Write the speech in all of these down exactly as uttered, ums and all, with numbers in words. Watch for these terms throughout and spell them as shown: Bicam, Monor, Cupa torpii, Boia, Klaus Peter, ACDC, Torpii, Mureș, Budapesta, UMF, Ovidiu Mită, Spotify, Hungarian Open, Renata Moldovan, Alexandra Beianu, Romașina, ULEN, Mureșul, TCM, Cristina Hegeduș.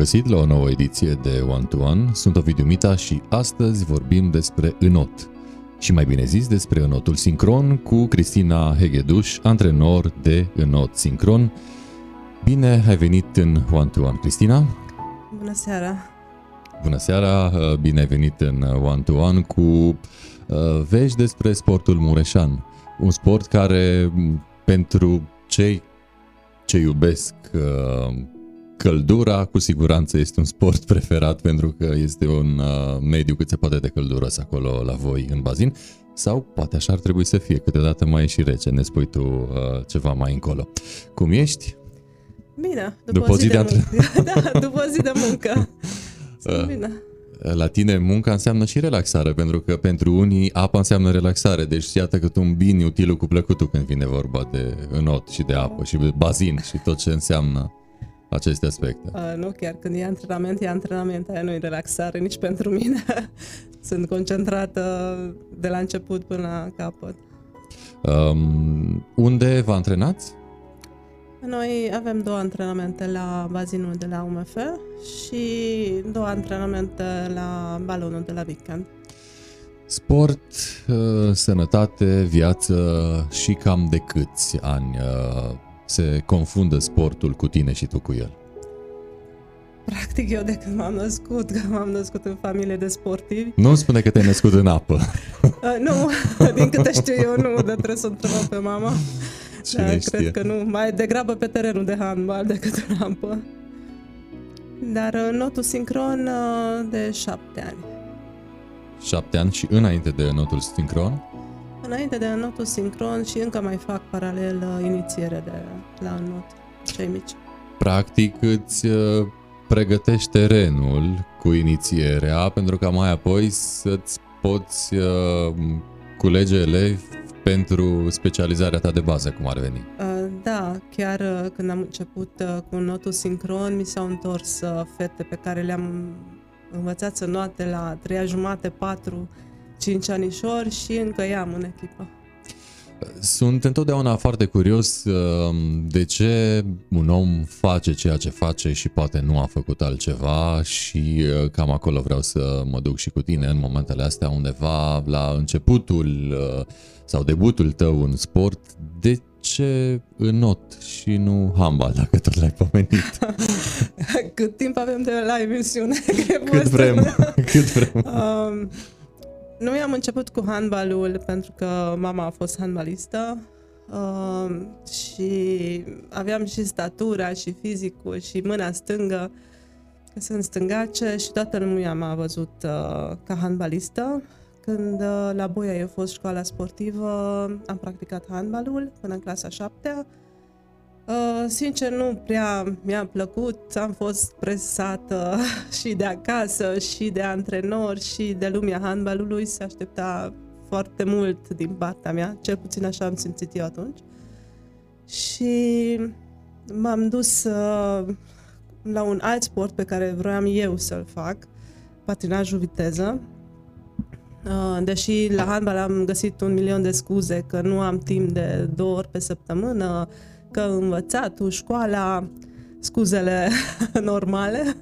găsit la o nouă ediție de One to One, sunt Ovidiu Mită și astăzi vorbim despre înot. Și mai bine zis despre înotul sincron cu Cristina Hegeduș, antrenor de înot sincron. Bine ai venit în One to One, Cristina! Bună seara! Bună seara, bine ai venit în One to One cu vești despre sportul mureșan. Un sport care pentru cei ce iubesc căldura, cu siguranță este un sport preferat pentru că este un mediu cât se poate de călduros acolo la voi în bazin. Sau poate așa ar trebui să fie, câteodată mai e și rece, ne spui tu ceva mai încolo. Cum ești? Bine, după, după o zi, zi de, de muncă. Da, după o zi de muncă. Bine. La tine munca înseamnă și relaxare, pentru că pentru unii apa înseamnă relaxare, deci iată că tu îmbini utilul cu plăcutul când vine vorba de înot și de apă și de bazin și tot ce înseamnă aceste aspecte. Uh, nu, chiar când e antrenament, e antrenament, aia nu e relaxare nici pentru mine. Sunt concentrată de la început până la capăt. Um, unde vă antrenați? Noi avem două antrenamente la bazinul de la U M F și două antrenamente la balonul de la Bicam. Sport, sănătate, viață și cam de câți ani se confundă sportul cu tine și tu cu el? Practic eu de când m-am născut, că m-am născut în familie de sportivi. Nu spune că te-ai născut în apă. Nu, din câte știu eu nu, dar trebuie să întreb pe mama. Da, cred știe. Că nu, mai degrabă pe terenul de handbal decât în apă. Dar înotul sincron de șapte ani. Șapte ani și înainte de înotul sincron? Înainte de înotul sincron și încă mai fac paralel inițiere de la înot, cei mici. Practic îți pregătești terenul cu inițierea pentru ca mai apoi să-ți poți culege elevi pentru specializarea ta de bază, cum ar veni. Da, chiar când am început cu înotul sincron, mi s-au întors fete pe care le-am învățat să înoate la trei jumate, patru, cinci anișori și încă i-am în echipă. Sunt întotdeauna foarte curios de ce un om face ceea ce face și poate nu a făcut altceva și cam acolo vreau să mă duc și cu tine în momentele astea undeva la începutul sau debutul tău în sport. De ce înot și nu handbal, dacă tot l-ai pomenit? Cât timp avem de la emisiune? Cât vrem, cât vrem. Um... Noi am început cu handbalul pentru că mama a fost handbalistă uh, și aveam și statura și fizicul și mâna stângă, că sunt stângace și toată lumea m-a văzut uh, ca handbalistă. Când uh, la Boia eu fost școala sportivă, am practicat handbalul până în clasa șaptea. Uh, sincer, nu prea mi-a plăcut, am fost presată și de acasă, și de antrenori, și de lumea handbalului, se aștepta foarte mult din partea mea, cel puțin așa am simțit eu atunci. Și m-am dus uh, la un alt sport pe care vroiam eu să-l fac, patinajul viteză. Uh, deși la handbal am găsit un milion de scuze, că nu am timp de două ori pe săptămână, că învățatul, școala, scuzele normale.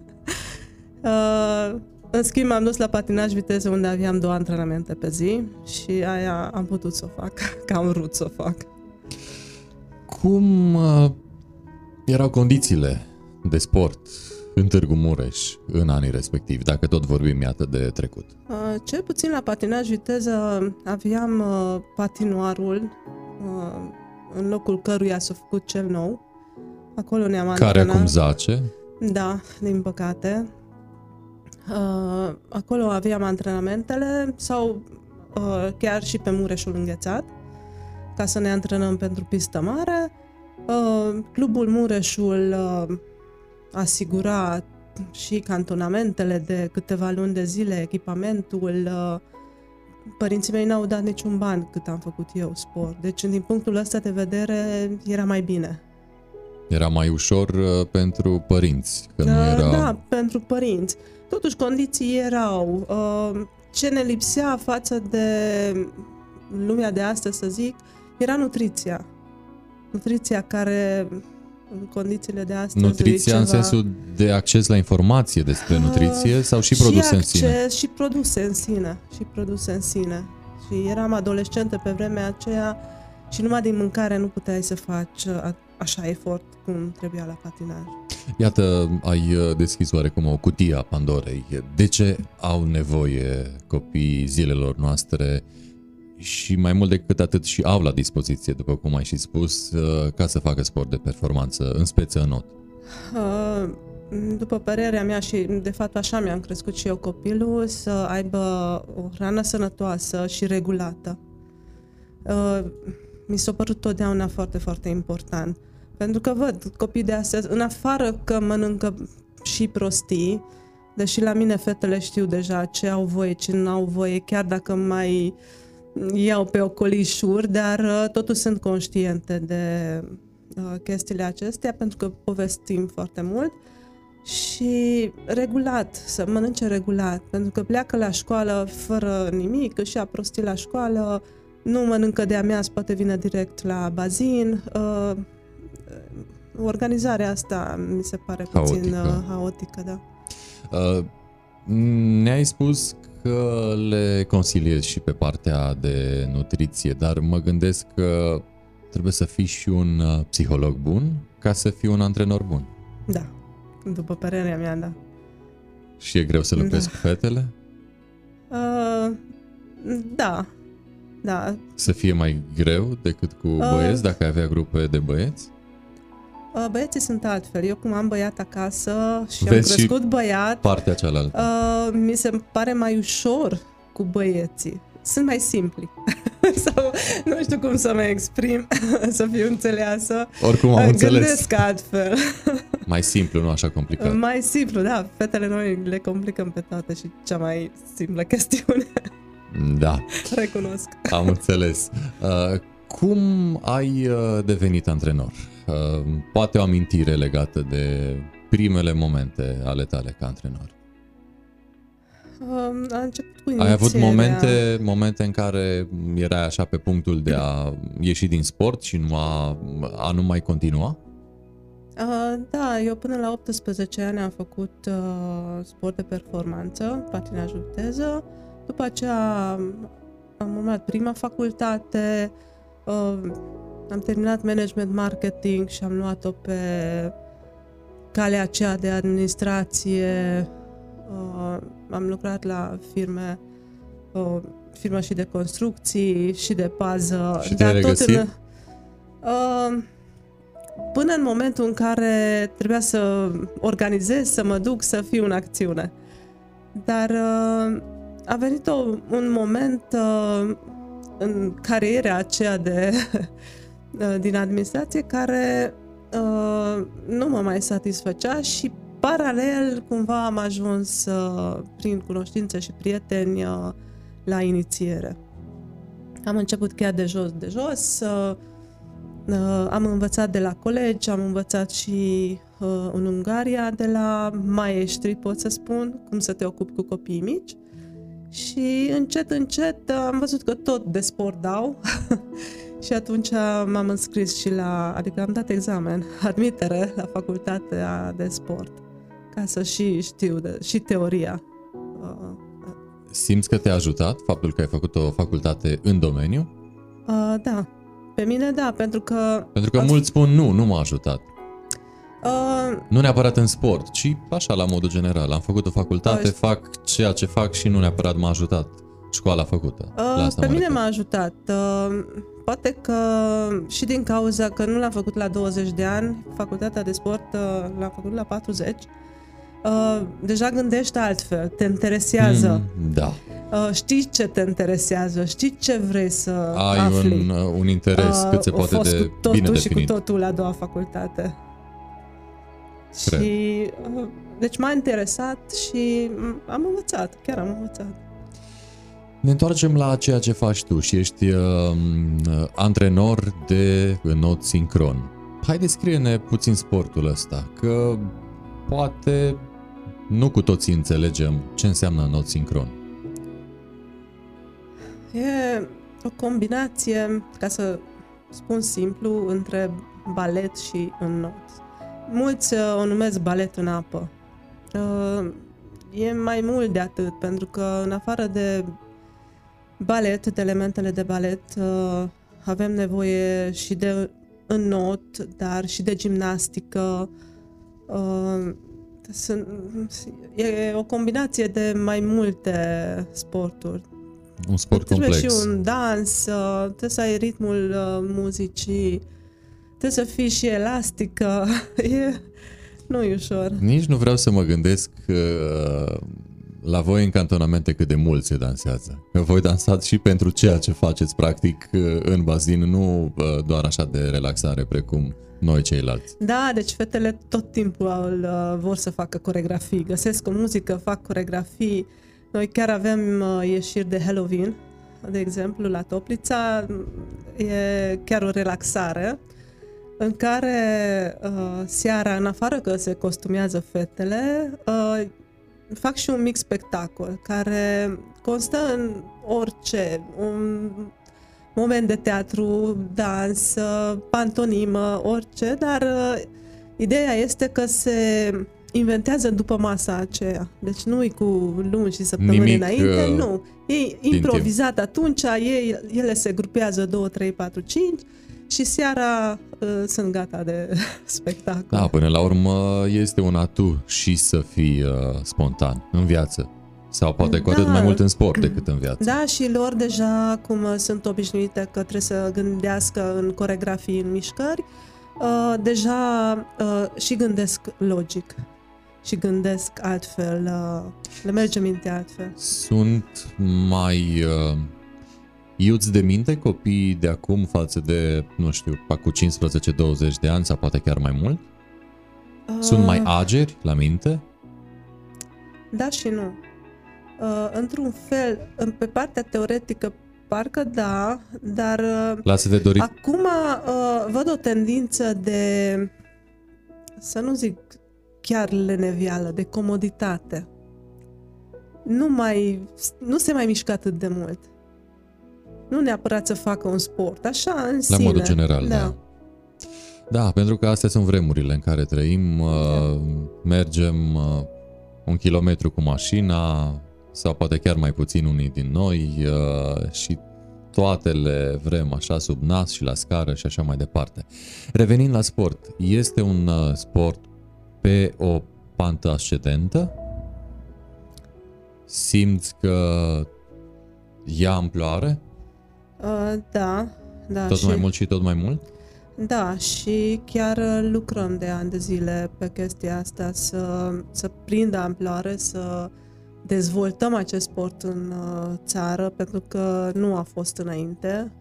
În schimb, am dus la patinaj viteză unde aveam două antrenamente pe zi și aia am putut să o fac, că am vrut să o fac. Cum erau condițiile de sport în Târgu Mureș în anii respectivi, dacă tot vorbim iată de trecut? Cel puțin la patinaj viteză aveam patinoarul, în locul căruia s-a făcut cel nou. Acolo ne-am antrenat. Care acum zace? Da, din păcate. Uh, acolo aveam antrenamentele sau uh, chiar și pe Mureșul înghețat, ca să ne antrenăm pentru pistă mare. Uh, Clubul Mureșul uh, asigura și cantonamentele de câteva luni de zile, echipamentul. Uh, Părinții mei n-au dat niciun ban cât am făcut eu sport. Deci, din punctul ăsta de vedere, era mai bine. Era mai ușor uh, pentru părinți, că uh, nu era... Da, pentru părinți. Totuși, condiții erau. Uh, ce ne lipsea față de lumea de astăzi, să zic, era nutriția. Nutriția care condițiile de astăzi. Nutriția ceva... în sensul de acces la informație despre nutriție sau și produse și acces, în sine? Și produse în sine. Și produse în sine. Și eram adolescentă pe vremea aceea și numai din mâncare nu puteai să faci așa efort cum trebuia la patinaj. Iată, ai deschis oarecum o cutie a Pandorei. De ce au nevoie copiii zilelor noastre și mai mult decât atât și au la dispoziție, după cum ai și spus, ca să facă sport de performanță, în speță în not? După părerea mea și de fapt așa mi-am crescut și eu copilul, să aibă o hrană sănătoasă și regulată. Mi s-a părut totdeauna foarte, foarte important. Pentru că văd copiii de astăzi, în afară că mănâncă și prostii, deși la mine fetele știu deja ce au voie, ce nu au voie, chiar dacă mai iau pe ocolișuri, dar totuși sunt conștiente de chestiile acestea, pentru că povestim foarte mult. Și regulat, să mănânce regulat, pentru că pleacă la școală fără nimic, își ia prostii la școală, nu mănâncă de amiază, poate vine direct la bazin. Organizarea asta mi se pare haotică. puțin haotică, da. Ne-ai spus că le consiliez și pe partea de nutriție, dar mă gândesc că trebuie să fii și un psiholog bun ca să fii un antrenor bun. Da, după părerea mea, da. Și e greu să lucrezi da. cu fetele? Uh, da. Da. Să fie mai greu decât cu băieți, uh, dacă avea grupe de băieți? Uh, băieții sunt altfel. Eu cum am băiat acasă și Vezi am crescut și băiat, partea cealaltă. Uh, mi se pare mai ușor cu băieții. Sunt mai simpli. Sau nu știu cum să mă exprim, să fiu înțeleasă. Oricum am înțeles. Gândesc altfel. Mai simplu, nu așa complicat. Mai simplu, da. Fetele noi le complicăm pe toate și cea mai simplă chestiune. Da. Recunosc. Am înțeles. Uh, cum ai uh, devenit antrenor? Uh, poate o amintire legată de primele momente ale tale ca antrenor? Uh, a început cu inițierea. Ai avut momente, momente în care erai așa pe punctul de a ieși din sport și nu a, a nu mai continua? Uh, da, eu până la optsprezece ani am făcut uh, sport de performanță, patinaj de viteză. După aceea am urmat prima facultate, am terminat management marketing și am luat-o pe calea aceea de administrație. Am lucrat la firme, firmă și de construcții și de pază. Și te-ai regăsit? În, până în momentul în care trebuia să organizez, să mă duc, să fiu în acțiune. Dar a venit o, un moment uh, în cariera aceea de, uh, din administrație care uh, nu mă mai satisfăcea și paralel cumva am ajuns uh, prin cunoștințe și prieteni uh, la inițiere. Am început chiar de jos de jos, uh, uh, am învățat de la colegi, am învățat și uh, în Ungaria de la maestri, pot să spun, cum să te ocupi cu copiii mici. Și încet, încet am văzut că tot de sport dau și atunci m-am înscris și la, adică am dat examen, admitere la facultatea de sport, ca să și știu de, și teoria. Simți că te-a ajutat faptul că ai făcut o facultate în domeniu? Uh, da, pe mine da, pentru că... Pentru că mulți spun nu, nu m-a ajutat. Uh, nu neapărat în sport, ci așa la modul general. Am făcut o facultate, uh, fac ceea ce fac și nu neapărat m-a ajutat școala făcută. Uh, la asta pe mine m-a ajutat. Uh, poate că și din cauza că nu l-am făcut la douăzeci de ani, facultatea de sport uh, l-am făcut la patruzeci, uh, deja gândești altfel, te interesează. Mm, da. Uh, știi ce te interesează, știi ce vrei să Ai afli. Ai un, un interes uh, cât se poate de bine definit. A fost cu totul și cu totul la a doua facultate. Cred. Și, deci m-a interesat și am învățat, chiar am învățat. Ne întoarcem la ceea ce faci tu și ești uh, antrenor de not sincron. Hai, descrie-ne puțin sportul ăsta, că poate nu cu toții înțelegem ce înseamnă not sincron. E o combinație, ca să spun simplu, între balet și înot. Mulți uh, o numesc balet în apă. Uh, e mai mult de atât, pentru că în afară de balet, de elementele de balet, uh, avem nevoie și de înot, dar și de gimnastică. Uh, sunt, e o combinație de mai multe sporturi. Un sport trebuie complex. Trebuie și un dans, uh, trebuie să ai ritmul uh, muzicii, trebuie să fii și elastică. E, nu e ușor. Nici nu vreau să mă gândesc uh, la voi în cantonamente cât de mult se dansează. Că voi dansați și pentru ceea ce faceți practic uh, în bazin, nu uh, doar așa de relaxare precum noi ceilalți. Da, deci fetele tot timpul uh, vor să facă coreografii. Găsesc o muzică, fac coreografii. Noi chiar avem uh, ieșiri de Halloween, de exemplu, la Toplița. E chiar o relaxare în care uh, seara, în afară că se costumează fetele, uh, fac și un mic spectacol care constă în orice, un moment de teatru, dans, uh, pantomimă, orice, dar uh, ideea este că se inventează după masa aceea. Deci nu-i cu luni și săptămâni Nimic, înainte, uh, nu. E improvizat timp. Atunci, ei, ele se grupează două, trei, patru, cinci și seara uh, sunt gata de spectacol. Da, până la urmă este un atu și să fii uh, spontan în viață. Sau poate cu da. atât mai mult în sport decât în viață. Da, și lor deja, cum sunt obișnuite că trebuie să gândească în coreografii, în mișcări, uh, deja uh, și gândesc logic. Și gândesc altfel, uh, le merge mintea altfel. Sunt mai uh, iuți de minte copiii de acum față de, nu știu, cu cincisprezece douăzeci de ani sau poate chiar mai mult? Uh, Sunt mai ageri la minte? Da și nu. Uh, într-un fel, pe partea teoretică, parcă da, dar uh, lasă de dorit. Acum uh, văd o tendință de, să nu zic chiar lenevială, de comoditate. Nu, mai, nu se mai mișcă atât de mult. Nu neapărat să facă un sport, așa în la sine. La modul general, da. da. Da, pentru că astea sunt vremurile în care trăim. Da. Mergem un kilometru cu mașina, sau poate chiar mai puțin unii din noi, și toate le vrem așa sub nas și la scară și așa mai departe. Revenind la sport, este un sport pe o pantă ascendentă? Simți că ia amploare? Da, da. Tot și mai mult și tot mai mult? Da, și chiar lucrăm de ani de zile pe chestia asta, să, să prindă amploare, să dezvoltăm acest sport în țară, pentru că nu a fost înainte.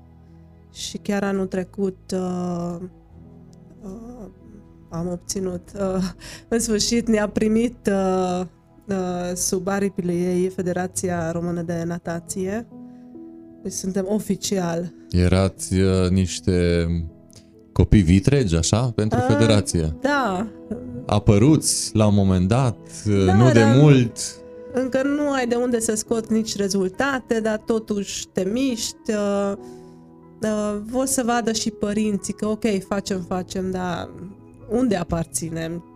Și chiar anul trecut uh, uh, am obținut, uh, în sfârșit ne-a primit uh, uh, sub aripile ei Federația Română de Natație. Suntem oficial. Erați uh, niște copii vitregi, așa, pentru A, federație. Da. Apăruți la un moment dat, da, nu de mult. Încă nu ai de unde să scoți nici rezultate, dar totuși te miști. Uh, uh, vor să vadă și părinții că ok, facem, facem, dar unde aparținem?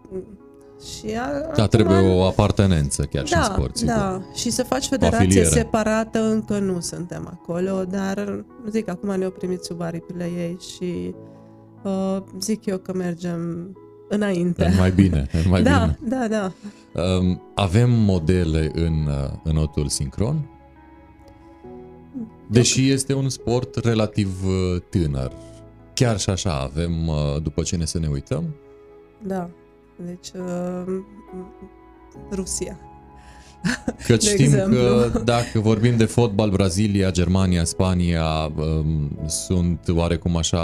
Și a, da, trebuie an... o apartenență chiar da, și în sport, sigur. Da, și să faci federație separată, încă nu suntem acolo, dar zic, acum ne-au primit sub aripile ei și uh, zic eu că mergem înainte. Dar mai bine, mai da, bine. Da, da, da. Uh, avem modele în uh, notul sincron? Deși da. este un sport relativ uh, tânăr. Chiar și așa avem, uh, după cine să ne uităm? Da. Deci, uh, Rusia. Că știm că dacă vorbim de fotbal, Brazilia, Germania, Spania uh, sunt oarecum așa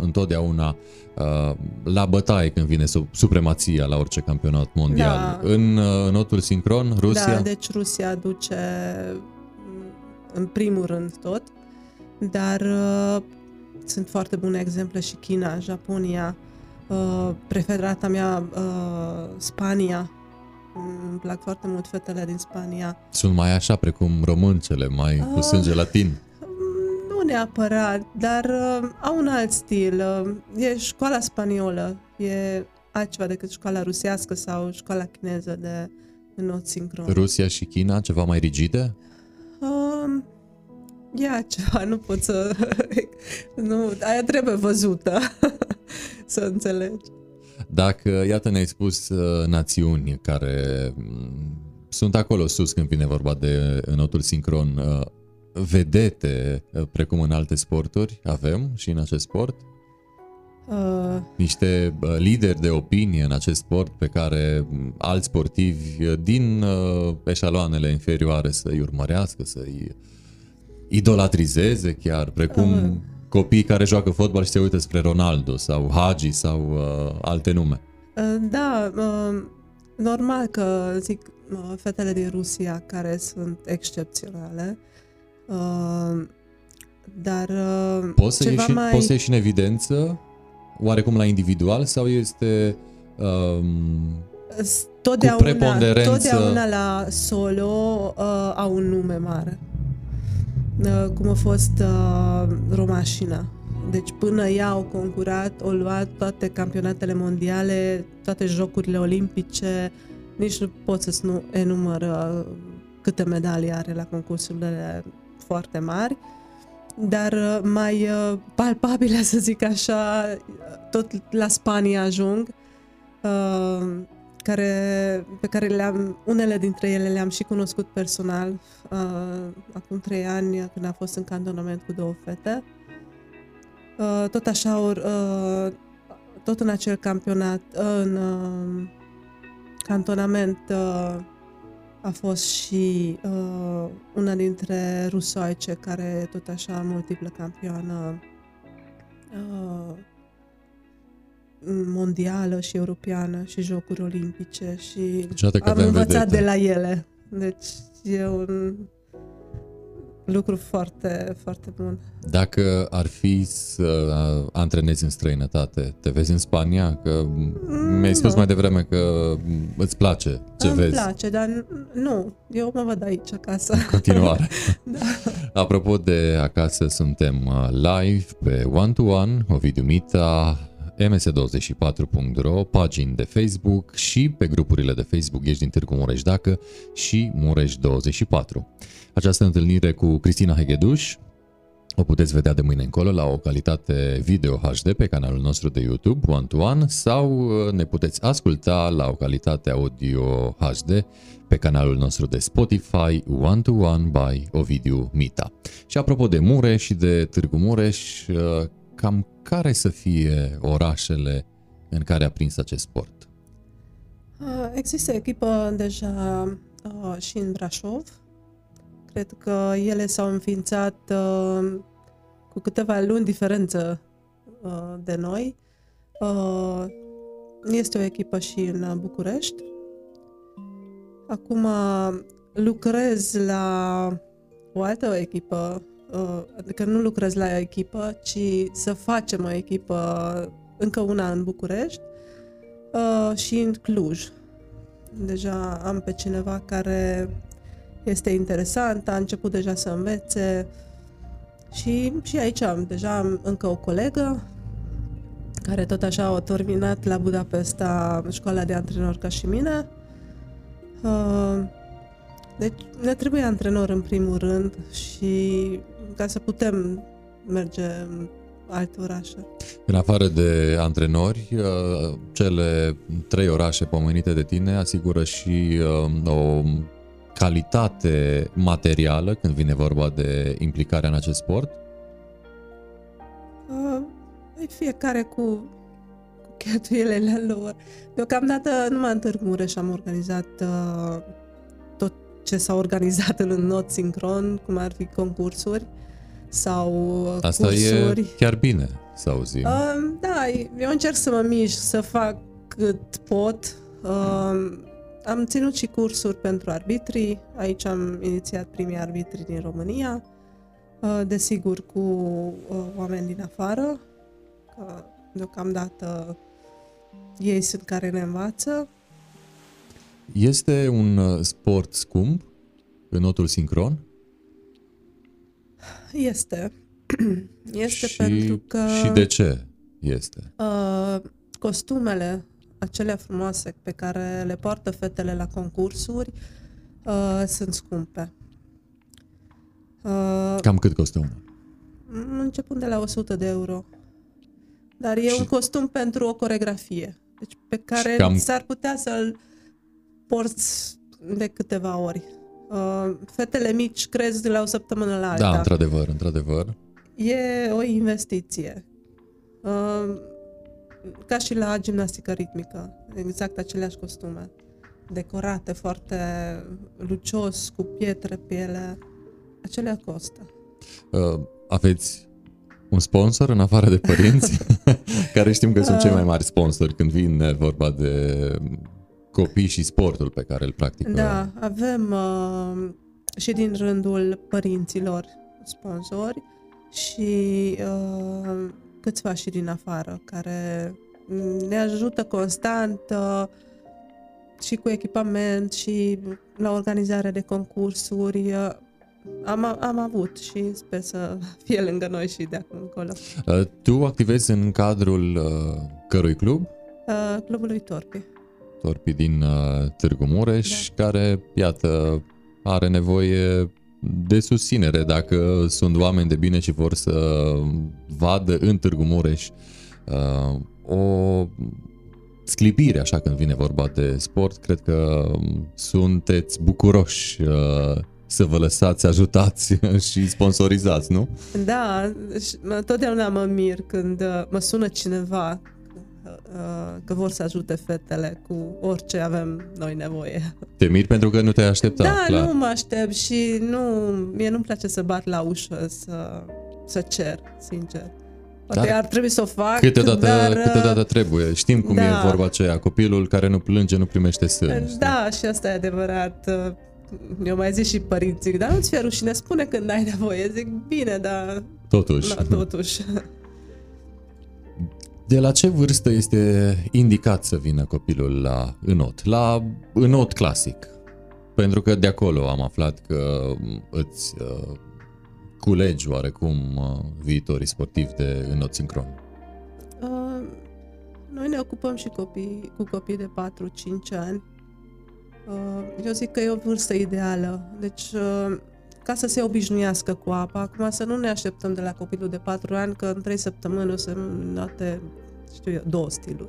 întotdeauna uh, la bătaie când vine supremația la orice campionat mondial. Da. În uh, notul sincron, Rusia? Da, deci Rusia duce în primul rând tot, dar uh, sunt foarte bune exemple și China, Japonia. Uh, preferata mea, uh, Spania. Îmi plac foarte mult fetele din Spania. Sunt mai așa precum româncele, mai uh, cu sânge latin? Nu neapărat, dar uh, au un alt stil. Uh, e școala spaniolă, e altceva decât școala rusească sau școala chineză de înot sincron. Rusia și China, ceva mai rigide? Uh, ia ceva, nu pot să... nu, aia trebuie văzută, să înțelegi. Dacă, iată, ne-ai spus uh, națiuni care sunt acolo sus când vine vorba de înotul sincron, uh, vedete, precum în alte sporturi, avem și în acest sport? Uh... Niște lideri de opinie în acest sport pe care alți sportivi din uh, eșaloanele inferioare să-i urmărească, să-i idolatrizeze chiar, precum uh... copiii care joacă fotbal și se uită spre Ronaldo sau Hagi sau uh, alte nume. Uh, da, uh, normal că, zic, uh, fetele din Rusia care sunt excepționale. Uh, dar uh, poți să ieși mai... poți să ieși în evidență oarecum la individual sau este um, totdeauna, cu preponderență? Totdeauna la solo uh, au un nume mare, uh, cum a fost uh, Romașina. Deci până ea au concurat, au luat toate campionatele mondiale, toate jocurile olimpice, nici nu pot să nu enumăr uh, câte medalii are la concursurile foarte mari, dar mai palpabile, să zic așa, tot la Spania ajung, care, pe care le-am, unele dintre ele le-am și cunoscut personal acum trei ani, când a fost în cantonament cu două fete. Tot așa, tot în acel campionat, în cantonament, a fost și uh, una dintre rusoice care tot așa multiplă campioană uh, mondială și europeană și jocuri olimpice și am învățat de la ele. Deci e un lucru foarte, foarte bun. Dacă ar fi să antrenezi în străinătate, te vezi în Spania? Că mm, mi-ai spus nu. mai devreme că îți place ce Îmi vezi. Îmi place, dar nu. Eu mă văd aici, acasă. În continuare. Da. Apropo de acasă, suntem live pe One to One, Ovidiu Mită, m s douăzeci și patru punct ro, pagini de Facebook și pe grupurile de Facebook Ești din Târgu Mureș Dacă și Mureș douăzeci și patru. Această întâlnire cu Cristina Hegeduș o puteți vedea de mâine încolo la o calitate video H D pe canalul nostru de YouTube One to One sau ne puteți asculta la o calitate audio H D pe canalul nostru de Spotify One to One by Ovidiu Mită. Și apropo de Mureș și de Târgu Mureș, cam care să fie orașele în care a prins acest sport? Există echipă deja uh, și în Brașov. Cred că ele s-au înființat uh, cu câteva luni diferență uh, de noi. Uh, este o echipă și în București. Acum lucrez la o altă echipă. Adică nu lucrez la echipă, ci să facem o echipă, încă una în București și în Cluj. Deja am pe cineva care este interesant, a început deja să învețe și, și aici am deja am încă o colegă care tot așa a terminat la Budapesta școala de antrenori ca și mine. Deci ne trebuie antrenor în primul rând și ca să putem merge în alte orașe. În afară de antrenori, cele trei orașe pomenite de tine asigură și o calitate materială când vine vorba de implicarea în acest sport? Fiecare cu cheltuielile lor. Deocamdată numai în Târgu Mureș am organizat tot ce s-a organizat în înot sincron, cum ar fi concursuri sau Asta cursuri. E chiar bine să auzim. Uh, da, eu încerc să mă mișc, să fac cât pot. Uh, am ținut și cursuri pentru arbitrii. Aici am inițiat primii arbitri din România, uh, desigur cu uh, oameni din afară, că deocamdată ei sunt care ne învață. Este un sport scump, înotul sincron? Este. Este și, pentru că... Și de ce este? Uh, costumele acelea frumoase pe care le poartă fetele la concursuri uh, sunt scumpe. Uh, Cam cât costă unul? Începând de la o sută de euro. Dar e și... un costum pentru o coreografie. Deci pe care cam... s-ar putea să-l porți de câteva ori. Uh, fetele mici cresc de la o săptămână la alta. Da, într-adevăr, într-adevăr. E o investiție. Uh, ca și la gimnastică ritmică. Exact aceleași costume. Decorate foarte lucios, cu pietre, piele. Acelea costă. Uh, aveți un sponsor în afară de părinți? Care știm că sunt cei mai mari sponsori când vine vorba de copii și sportul pe care îl practică. Da, avem uh, și din rândul părinților sponsori și uh, câțiva și din afară care ne ajută constant uh, și cu echipament și la organizarea de concursuri. Uh, Am, am avut și sper să fie lângă noi și de acum încolo. Tu activezi în cadrul cărui club? Clubului Torpii. Torpii din Târgu Mureș, da. Care, iată, are nevoie de susținere dacă sunt oameni de bine și vor să vadă în Târgu Mureș o sclipire, așa, când vine vorba de sport. Cred că sunteți bucuroși să vă lăsați ajutați și sponsorizați, nu? Da, totdeauna mă mir când mă sună cineva că vor să ajute fetele cu orice avem noi nevoie. Te miri pentru că nu te-ai așteptat? Da, clar. Nu mă aștept și nu, mie nu-mi place să bat la ușă, să, să cer, sincer. Poate dar ar trebui să o fac, câteodată, dar... câteodată trebuie. Știm cum da. E vorba aceea, copilul care nu plânge nu primește sân. Da, știi? Și asta e adevărat. Eu mai zic și părinții, dar nu-ți fie rușine, spune când ai nevoie. Zic, bine, dar... Totuși. No, totuși. De la ce vârstă este indicat să vină copilul la înot? La înot clasic. Pentru că de acolo am aflat că îți uh, culegi oarecum viitorii sportivi de înot sincron. Uh, noi ne ocupăm și copii, cu copii de patru-cinci ani. Eu zic că e o vârstă ideală, deci ca să se obișnuiască cu apa. Acum să nu ne așteptăm de la copilul de patru ani că în trei săptămâni o să note, știu eu, două stiluri,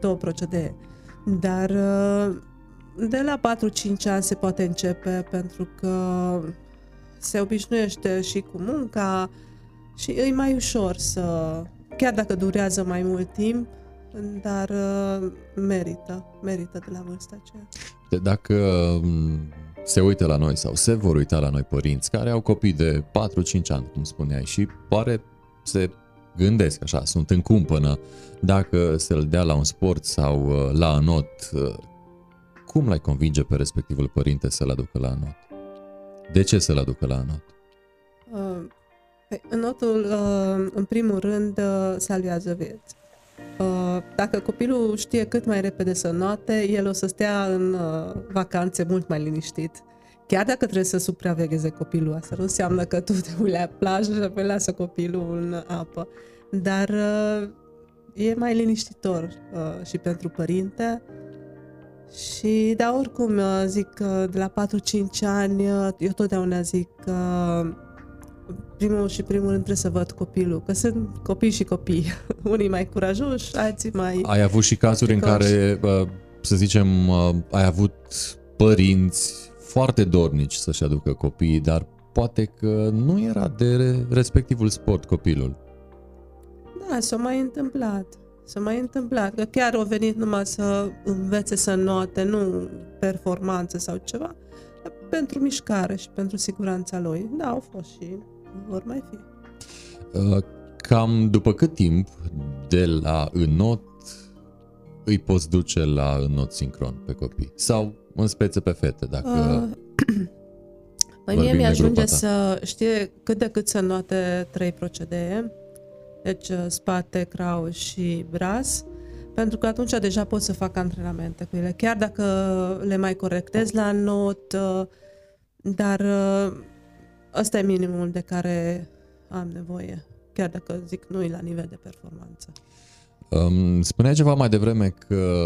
două procedee. Dar de la patru-cinci ani se poate începe, pentru că se obișnuiește și cu munca și e mai ușor să, chiar dacă durează mai mult timp, dar merită, merită de la vârsta aceea. De dacă se uită la noi sau se vor uita la noi părinți care au copii de patru-cinci ani, cum spuneai, și pare se gândesc așa, sunt în cumpănă, dacă să-l dea la un sport sau la înot, cum l-ai convinge pe respectivul părinte să-l aducă la înot? De ce să-l aducă la înot? Înotul, în primul rând, salvează vieți. Dacă copilul știe cât mai repede să înoate, el o să stea în vacanțe mult mai liniștit. Chiar dacă trebuie să supravegheze copilul, asta nu înseamnă că tu te ui la plajă și apoi lasă copilul în apă. Dar e mai liniștitor și pentru părinte. Și, dar oricum, zic că de la patru-cinci ani, eu totdeauna zic că primul și primul rând trebuie să văd copilul, că sunt copii și copii. Unii mai curajoși, alții mai... Ai avut și cazuri curajoși. În care, să zicem, ai avut părinți foarte dornici să-și aducă copiii, dar poate că nu era de respectivul sport copilul. Da, s-a mai întâmplat. S-a mai întâmplat. Că chiar au venit numai să învețe să înoate, nu performanțe sau ceva, dar pentru mișcare și pentru siguranța lui. Da, au fost și... vor mai fi. Cam după cât timp de la înot îi poți duce la înot sincron pe copii? Sau în speță pe fete, dacă uh, mie mi-ajunge să știe cât de cât să înoate trei procedee, deci spate, craul și braț, pentru că atunci deja pot să fac antrenamente cu ele, chiar dacă le mai corectez la înot, dar... ăsta e minimul de care am nevoie, chiar dacă zic nu-i la nivel de performanță. Spunea ceva mai devreme că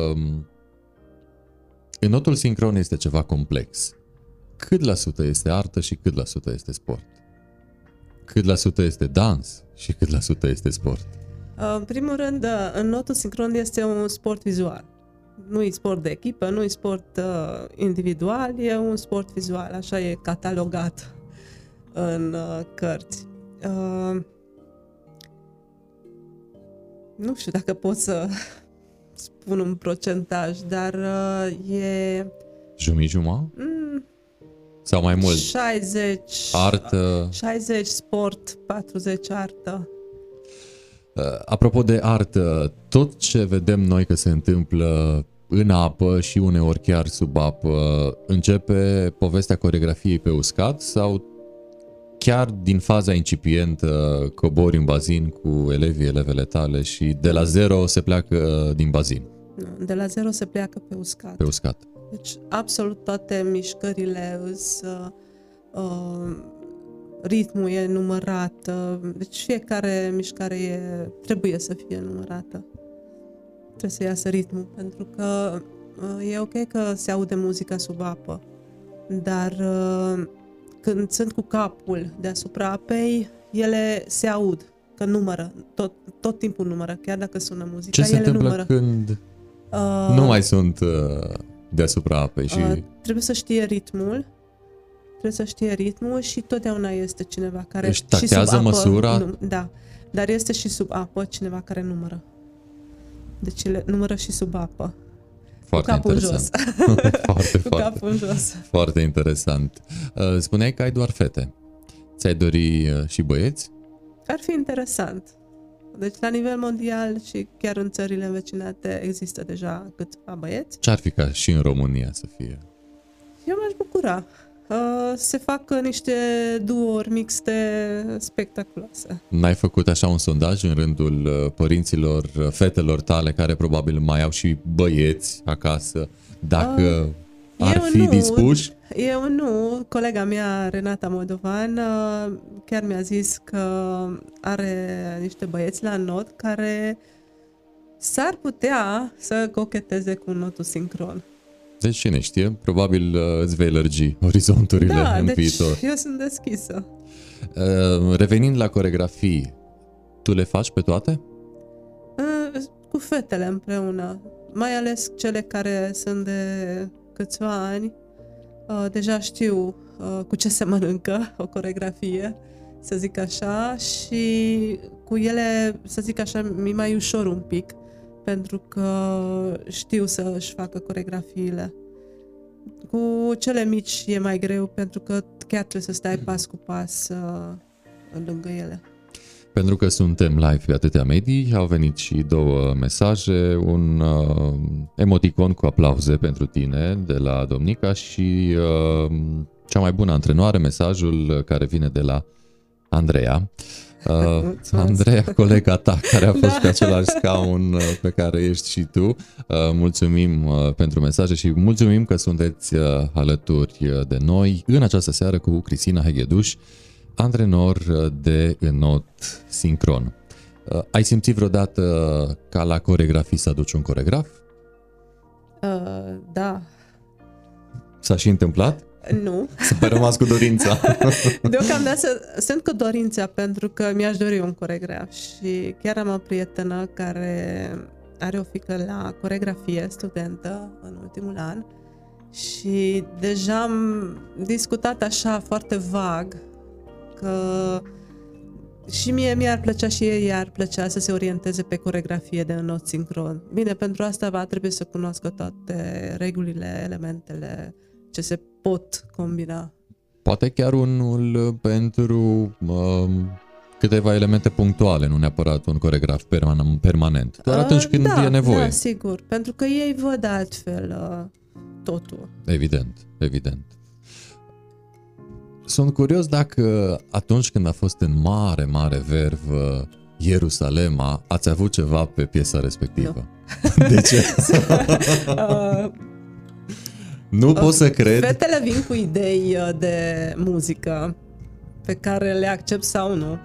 înotul sincron este ceva complex. Cât la sută este artă și cât la sută este sport? Cât la sută este dans și cât la sută este sport? În primul rând, înotul sincron este un sport vizual. Nu e sport de echipă, nu e sport uh, individual, e un sport vizual, așa e catalogat în uh, cărți. Uh, nu știu dacă pot să spun un procentaj, dar uh, e... Jumii-juma? Mm, Sau mai mult? șaizeci... Artă... șaizeci sport, patruzeci artă. Apropo de artă, tot ce vedem noi că se întâmplă în apă și uneori chiar sub apă, începe povestea coreografiei pe uscat sau chiar din faza incipientă cobori în bazin cu elevii, elevele tale și de la zero se pleacă din bazin? De la zero se pleacă pe uscat. Pe uscat. Deci absolut toate mișcările îs... Uh, ritmul e numărat, deci fiecare mișcare e, trebuie să fie numărată. Trebuie să iasă ritmul, pentru că e ok că se aude muzica sub apă, dar când sunt cu capul deasupra apei, ele se aud, că numără, tot, tot timpul numără, chiar dacă sună muzica, ce se ele numără. Când uh, nu mai sunt deasupra apei? Și... Uh, trebuie să știe ritmul. Trebuie să știe ritmul și totdeauna este cineva care deci, și sub apă, măsura. Nu, da, dar este și sub apă cineva care numără. Deci ele numără și sub apă. Foarte cu capul interesant. Jos. foarte, cu foarte, capul jos. Foarte interesant. Spuneai că ai doar fete. Ți-ai dori și băieți? Ar fi interesant. Deci la nivel mondial și chiar în țările învecinate există deja câțiva băieți. Ce ar fi ca și în România să fie? Eu m-aș bucura. Uh, se fac niște duo-uri mixte spectaculoase. N-ai făcut așa un sondaj în rândul părinților, fetelor tale, care probabil mai au și băieți acasă, dacă uh, ar fi nu, dispuși? Eu nu. Colega mea, Renata Moldovan, uh, chiar mi-a zis că are niște băieți la not care s-ar putea să cocheteze cu notul sincron. Deci cine știe, probabil îți vei lărgi orizonturile da, în deci viitor. Eu sunt deschisă. Revenind la coreografii, tu le faci pe toate? Cu fetele împreună, mai ales cele care sunt de câțiva ani. Deja știu cu ce se mănâncă o coreografie, să zic așa, și cu ele, să zic așa, mi-e mai ușor un pic. Pentru că știu să își facă coreografiile. Cu cele mici e mai greu, pentru că chiar trebuie să stai pas cu pas uh, lângă ele. Pentru că suntem live pe atâtea medii, au venit și două mesaje, un uh, emoticon cu aplauze pentru tine de la Domnica și uh, cea mai bună antrenoare, mesajul care vine de la Andreea. Uh, Andreea, colega ta care a fost da. Pe același scaun pe care ești și tu, uh, mulțumim uh, pentru mesaje și mulțumim că sunteți uh, alături uh, de noi în această seară cu Cristina Hegeduș, antrenor uh, de înot sincron. Uh, ai simțit vreodată uh, ca la coreografii să aduci un coregraf? Uh, da. S-a și întâmplat? Nu. S-a rămas cu dorința. Deocamdată sunt cu dorința, pentru că mi-aș dori un coregraf și chiar am o prietenă care are o fică la coregrafie, studentă în ultimul an, și deja am discutat așa foarte vag că și mie mi-ar plăcea și ei ar plăcea să se orienteze pe coregrafie de înot sincron. Bine, pentru asta va trebui să cunoască toate regulile, elementele ce se pot combina. Poate chiar unul pentru um, câteva elemente punctuale, nu neapărat un coregraf permanent. Doar atunci când da, e nevoie. Da, sigur, pentru că ei văd altfel uh, totul. Evident, evident. Sunt curios dacă atunci când a fost în mare, mare vervă Ierusalema, ați avut ceva pe piesa respectivă. Nu. De ce? uh... Nu pot să cred. Fetele vin cu idei de muzică pe care le accept sau nu.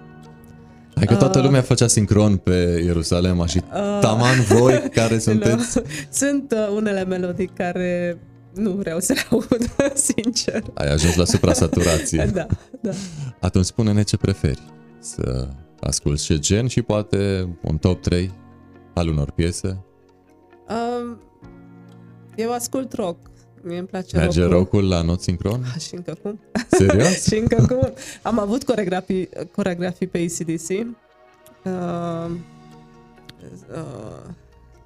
Hai că toată lumea făcea sincron pe Ierusalema și uh, taman voi care sunteți... No. Sunt unele melodii care nu vreau să le aud, sincer. Ai ajuns la supra-saturație. Da, da. Atunci spune-ne ce preferi. Să asculți ce gen și poate un top trei al unor piese? Uh, eu ascult rock. Mie îmi place rock-ul. Merge rock-ul la not sincron? Ah, și încă cum. Serios? Și încă cum. Am avut coreografii, coreografii pe A C D C. Uh, uh,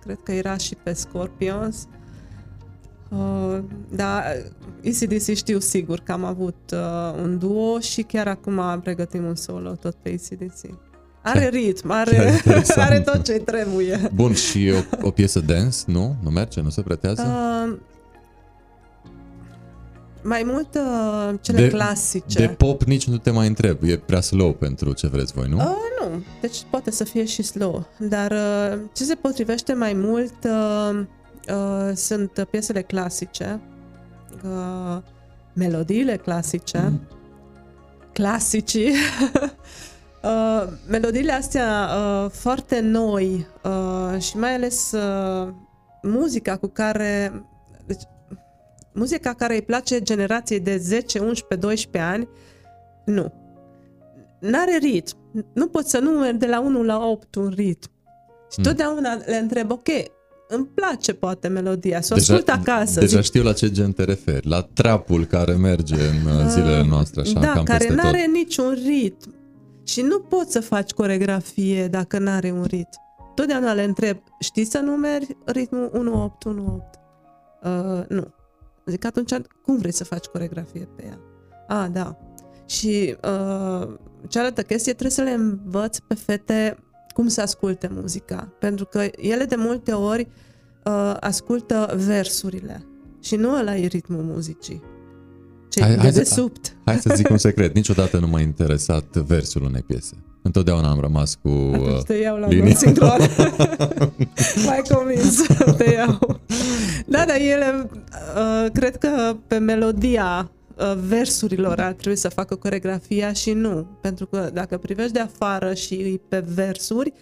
cred că era și pe Scorpions. Uh, da, A C D C știu sigur că am avut uh, un duo și chiar acum pregătim un solo tot pe A C D C. Are ritm, are, are tot ce trebuie. Bun, și o, o piesă dance, nu? Nu merge? Nu se pretează? Uh, Mai mult uh, cele de, clasice. De pop nici nu te mai întreb, e prea slow pentru ce vreți voi, nu? Uh, nu, deci poate să fie și slow, dar uh, ce se potrivește mai mult uh, uh, sunt piesele clasice, uh, melodiile clasice, mm. clasicii, uh, melodiile astea uh, foarte noi uh, și mai ales uh, muzica cu care... Deci, muzica care îi place generației de zece, unsprezece, doisprezece ani, nu. N-are ritm. Nu poți să numeri de la unu la opt un ritm. Și mm. totdeauna le întreb, ok, îmi place poate melodia, să o ascult acasă. Deja zic, știu la ce gen te referi, la trapul care merge în zilele noastre. Așa, da, cam care n-are niciun ritm. Și nu poți să faci coreografie dacă n-are un ritm. Totdeauna le întreb, știi să numeri ritmul unu opt, unu opt? Uh, nu. Zic, atunci, cum vrei să faci coreografie pe ea? Ah, da. Și uh, cealaltă chestie, trebuie să le învăț pe fete cum să asculte muzica. Pentru că ele de multe ori uh, ascultă versurile. Și nu ăla e ritmul muzicii. Ce hai, hai, să, hai să zic un secret. Niciodată nu m-a interesat versul unei piese. Întotdeauna am rămas cu uh, te iau la linia. M-ai convins. Te iau. Da, dar ele uh, cred că pe melodia uh, versurilor ar trebui să facă coreografia și nu. Pentru că dacă privești de afară și pe versuri,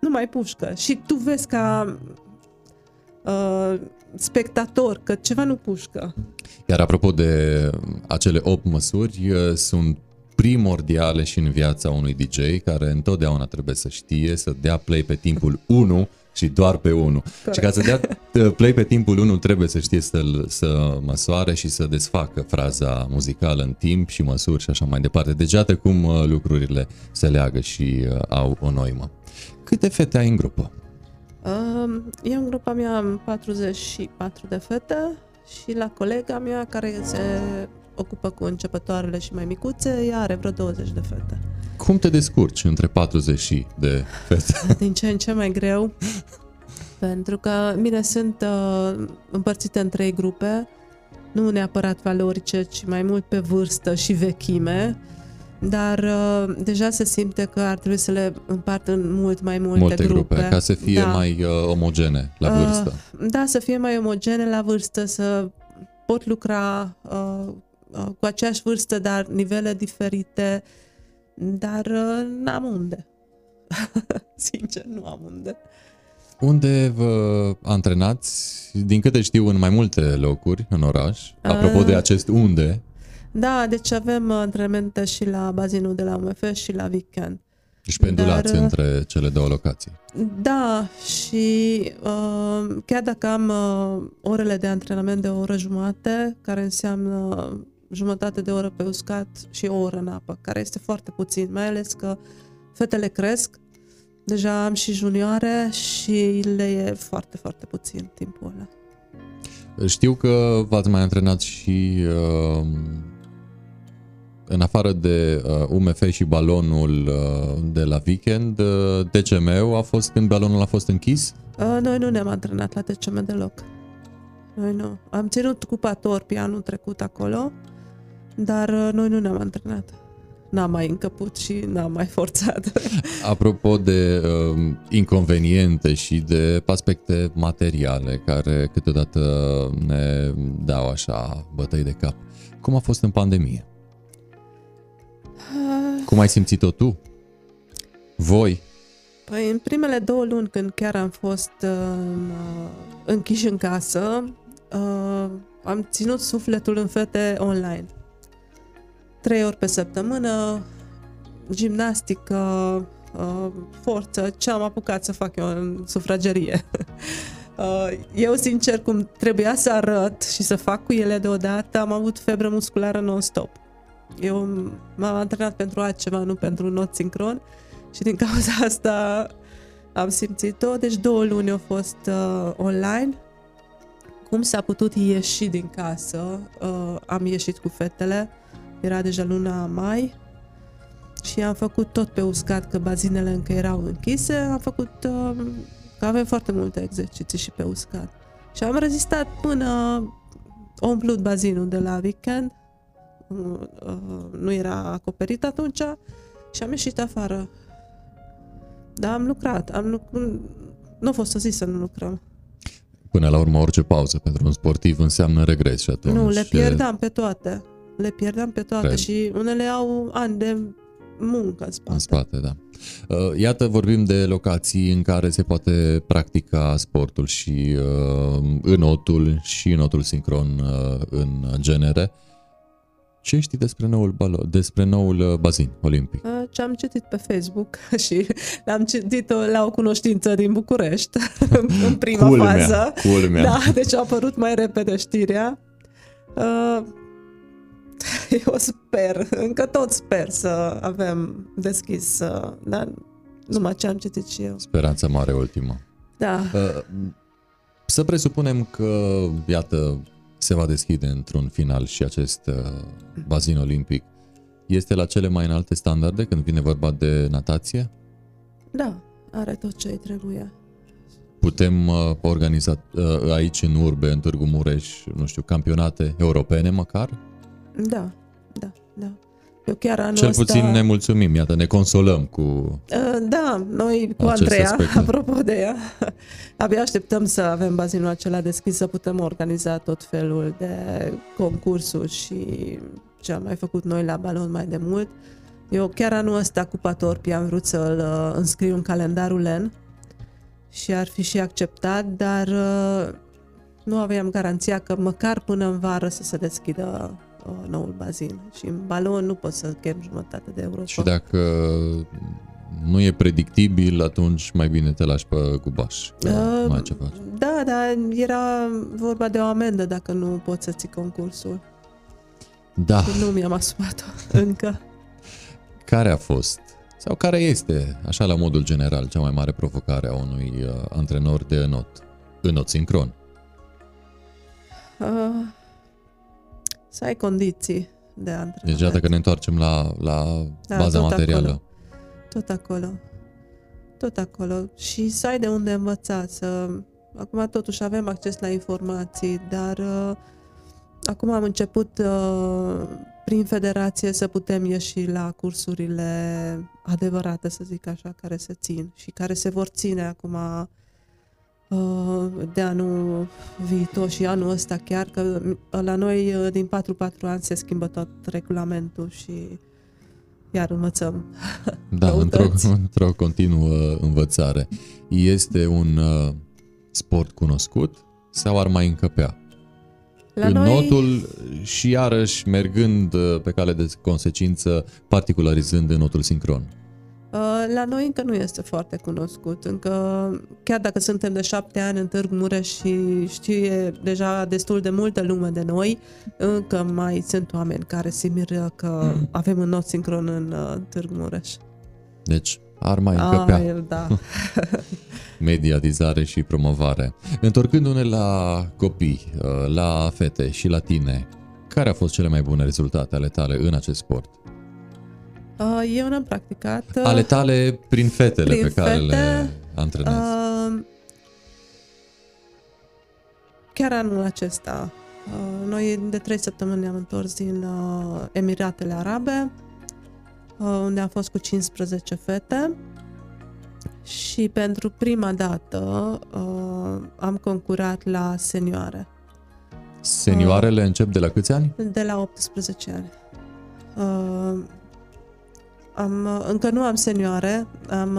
nu mai pușcă. Și tu vezi ca uh, spectator că ceva nu pușcă. Iar apropo de acele opt măsuri, uh, sunt primordiale și în viața unui D J care întotdeauna trebuie să știe să dea play pe timpul unu și doar pe unu. Și ca să dea play pe timpul unu trebuie să știe să, să măsoare și să desfacă fraza muzicală în timp și măsuri și așa mai departe. Deci iată cum lucrurile se leagă și au o noimă. Câte fete ai în grupă? Eu în grupa mea am patruzeci și patru de fete și la colega mea care se... ocupă cu începătoarele și mai micuțe, ea are vreo douăzeci de fete. Cum te descurci între patruzeci de fete? Din ce în ce mai greu, pentru că mine sunt uh, împărțite în trei grupe, nu neapărat valorice, ci mai mult pe vârstă și vechime, dar uh, deja se simte că ar trebui să le împart în mult mai multe, multe grupe, grupe. Ca să fie da. mai uh, omogene la vârstă. Uh, da, să fie mai omogene la vârstă, să pot lucra uh, cu aceeași vârstă, dar nivele diferite, dar n-am unde. Sincer, nu am unde. Unde vă antrenați? Din câte știu, în mai multe locuri în oraș. Apropo A... de acest unde. Da, deci avem antrenamente și la bazinul de la U M F și la weekend. Deci pendulați dar, între cele două locații. Da, și uh, chiar dacă am uh, orele de antrenament de o oră jumate, care înseamnă jumătate de oră pe uscat și o oră în apă, care este foarte puțin, mai ales că fetele cresc, deja am și junioare și le e foarte, foarte puțin timpul ăla. Știu că v-ați mai antrenat și... Uh, în afară de U M F și balonul de la weekend, T C M-ul a fost când balonul a fost închis? Noi nu ne-am antrenat la T C M deloc. Noi nu. Am ținut Cupa Torpii anul trecut acolo, dar noi nu ne-am antrenat. N-am mai încăput și n-am mai forțat. Apropo de uh, inconveniente și de aspecte materiale care câteodată ne dau așa bătăi de cap, cum a fost în pandemie? Cum ai simțit-o tu? Voi? Păi în primele două luni, când chiar am fost uh, închiși în casă, uh, am ținut sufletul în fete online. Trei ori pe săptămână, gimnastică, uh, forță, ce am apucat să fac eu în sufragerie. uh, eu, sincer, cum trebuia să arăt și să fac cu ele deodată, am avut febră musculară non-stop. Eu m-am antrenat pentru altceva, nu pentru not sincron. Și din cauza asta am simțit-o. Deci două luni au fost uh, online. Cum s-a putut ieși din casă? Uh, am ieșit cu fetele. Era deja luna mai. Și am făcut tot pe uscat, că bazinele încă erau închise. Am făcut... Uh, că avem foarte multe exerciții și pe uscat. Și am rezistat până o umplut bazinul de la weekend. Uh, uh, nu era acoperit atunci. Și am ieșit afară. Da, am lucrat. Am luc... Nu a fost o zi să nu lucrăm. Până la urmă, orice pauză pentru un sportiv înseamnă regres și atunci... Nu, le pierdam pe toate. Le pierdam pe toate Cred. și unele au ani de muncă în spate. În spate, da. Iată, vorbim de locații în care se poate practica sportul și uh, înotul și înotul sincron uh, în genere. Ce știi despre noul, balo- despre noul bazin olimpic? Ce am citit pe Facebook și l-am citit la o cunoștință din București, în prima culmea, fază. Culmea. Da, deci a apărut mai repede știrea. Eu sper, încă tot sper să avem deschis, dar numai ce am citit și eu. Speranța mare ultima. Da. Să presupunem că, iată, se va deschide într-un final și acest bazin olimpic. Este la cele mai înalte standarde când vine vorba de natație? Da, are tot ce trebuie. Putem uh, organiza uh, aici în urbe, în Târgu Mureș, nu știu, campionate europene măcar? Da, da, da. Eu chiar anul Cel puțin ăsta... ne mulțumim, iată, ne consolăm cu uh, Da, noi cu Andreea, aspect. apropo de ea, abia așteptăm să avem bazinul acela deschis, să putem organiza tot felul de concursuri și ce am mai făcut noi la balon mai de mult. Eu chiar anul ăsta, Cupa Torpii, am vrut să-l uh, înscriu în calendarul U L E N și ar fi și acceptat, dar uh, nu aveam garanția că măcar până în vară să se deschidă noul bazin. Și în balon nu poți să chem jumătate de euro. Și dacă nu e predictibil, atunci mai bine te lași pe gubaș. Uh, mai ce faci. Da, dar era vorba de o amendă dacă nu poți să ții concursul. Da. Și nu mi-am asumat-o încă. Care a fost, sau care este, așa la modul general, cea mai mare provocare a unui antrenor de înot? Înot sincron. Uh. Să ai condiții de antrenament. Deci, iată că ne întoarcem la, la da, baza tot materială. Acolo. Tot acolo. Tot acolo. Și să ai de unde învăța. Să... Acum totuși avem acces la informații, dar uh, acum am început uh, prin federație să putem ieși la cursurile adevărate, să zic așa, care se țin și care se vor ține acum de anul viitor și anul ăsta chiar, că la noi din patru patru ani se schimbă tot regulamentul și iar învățăm. Da, într-o, într-o continuă învățare. Este un sport cunoscut sau ar mai încăpea? La înotul noi... și iarăși mergând pe cale de consecință, particularizând înotul sincron. La noi încă nu este foarte cunoscut, încă, chiar dacă suntem de șapte ani în Târgu Mureș și știe deja destul de multă lume de noi, încă mai sunt oameni care se miră că avem un not sincron în Târgu Mureș. Deci ar mai încăpea. Ah, da. Mediatizare și promovare. Întorcându-ne la copii, la fete și la tine, care au fost cele mai bune rezultate ale tale în acest sport? Eu n-am practicat. Ale tale prin fetele prin pe fete, care le antrenezi. Uh, chiar anul acesta. Uh, noi de trei săptămâni ne-am întors din uh, Emiratele Arabe, uh, unde am fost cu cincisprezece fete și pentru prima dată uh, am concurat la senioare. Senioarele uh, încep de la câți ani? De la optsprezece ani. Uh, Am, încă nu am senioare, am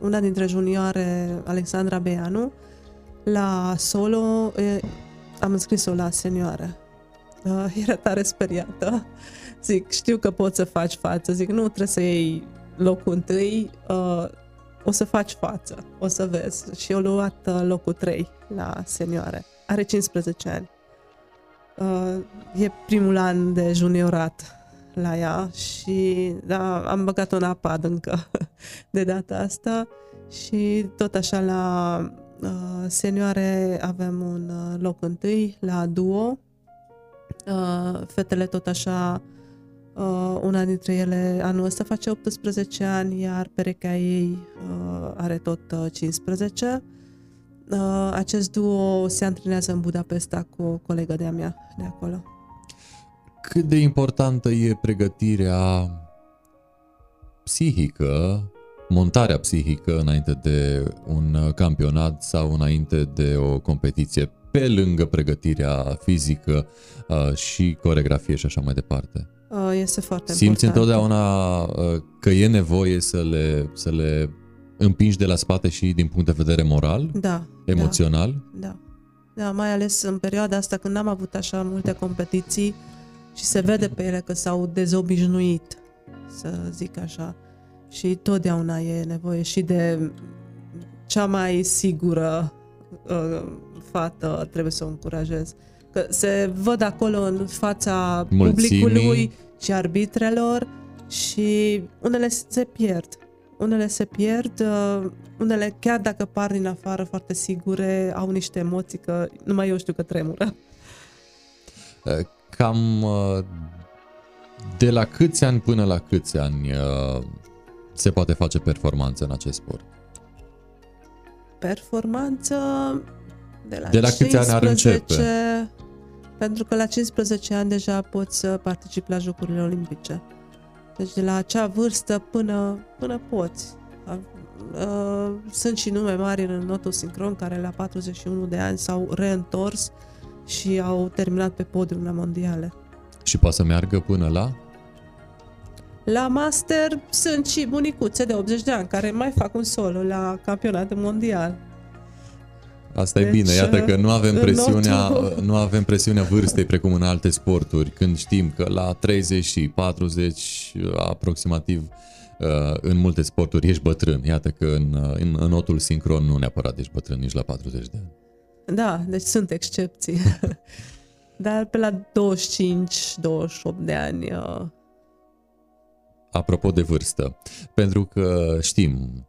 una dintre junioare, Alexandra Beianu, la solo, e, am înscris-o la senioare. Era tare speriată. Zic, știu că poți să faci față. Zic, nu, trebuie să iei locul întâi, uh, o să faci față, o să vezi. Și eu luat locul trei la senioare. Are cincisprezece ani. Uh, e primul an de juniorat la ea și da, am băgat-o în apă adâncă de data asta. Și tot așa la uh, senioare avem un loc întâi, la duo. Uh, fetele tot așa, uh, una dintre ele anul ăsta face optsprezece ani, iar perechea ei uh, are tot cincisprezece. Uh, acest duo se antrenează în Budapesta cu o colegă de-a mea de acolo. Cât de importantă e pregătirea psihică, montarea psihică înainte de un campionat sau înainte de o competiție, pe lângă pregătirea fizică uh, și coreografie și așa mai departe? Uh, este foarte Simți important. Întotdeauna uh, că e nevoie să le, să le împingi de la spate și din punct de vedere moral? Da. Emoțional? Da. Da, da, mai ales în perioada asta când n-am avut așa multe competiții și se vede pe ele că s-au dezobișnuit, să zic așa. Și totdeauna e nevoie și de cea mai sigură uh, fată, trebuie să o încurajez. Că se văd acolo în fața Mulțimii. Publicului și arbitrelor și unele se pierd. Unele se pierd, unele chiar dacă par din afară foarte sigure, au niște emoții că numai eu știu că tremură. Cam de la câți ani până la câți ani se poate face performanță în acest sport? Performanță... De la, de la cincisprezece, câți ani ar începe? Pentru că la cincisprezece ani deja poți să participi la Jocurile Olimpice. Deci de la acea vârstă până, până poți. Sunt și nume mari în notul sincron care la patruzeci și unu de ani s-au reîntors și au terminat pe podium la mondiale. Și poate să meargă până la? La master sunt și bunicuțe de optzeci de ani care mai fac un solo la campionatul mondial. Asta deci, e bine, iată că nu avem presiunea, nu avem presiunea vârstei precum în alte sporturi, când știm că la treizeci și patruzeci aproximativ în multe sporturi ești bătrân. Iată că în, în, în notul sincron nu neapărat ești bătrân nici la patruzeci de ani. Da, deci sunt excepții. Dar pe la douăzeci și cinci douăzeci și opt de ani... Apropo de vârstă, pentru că știm,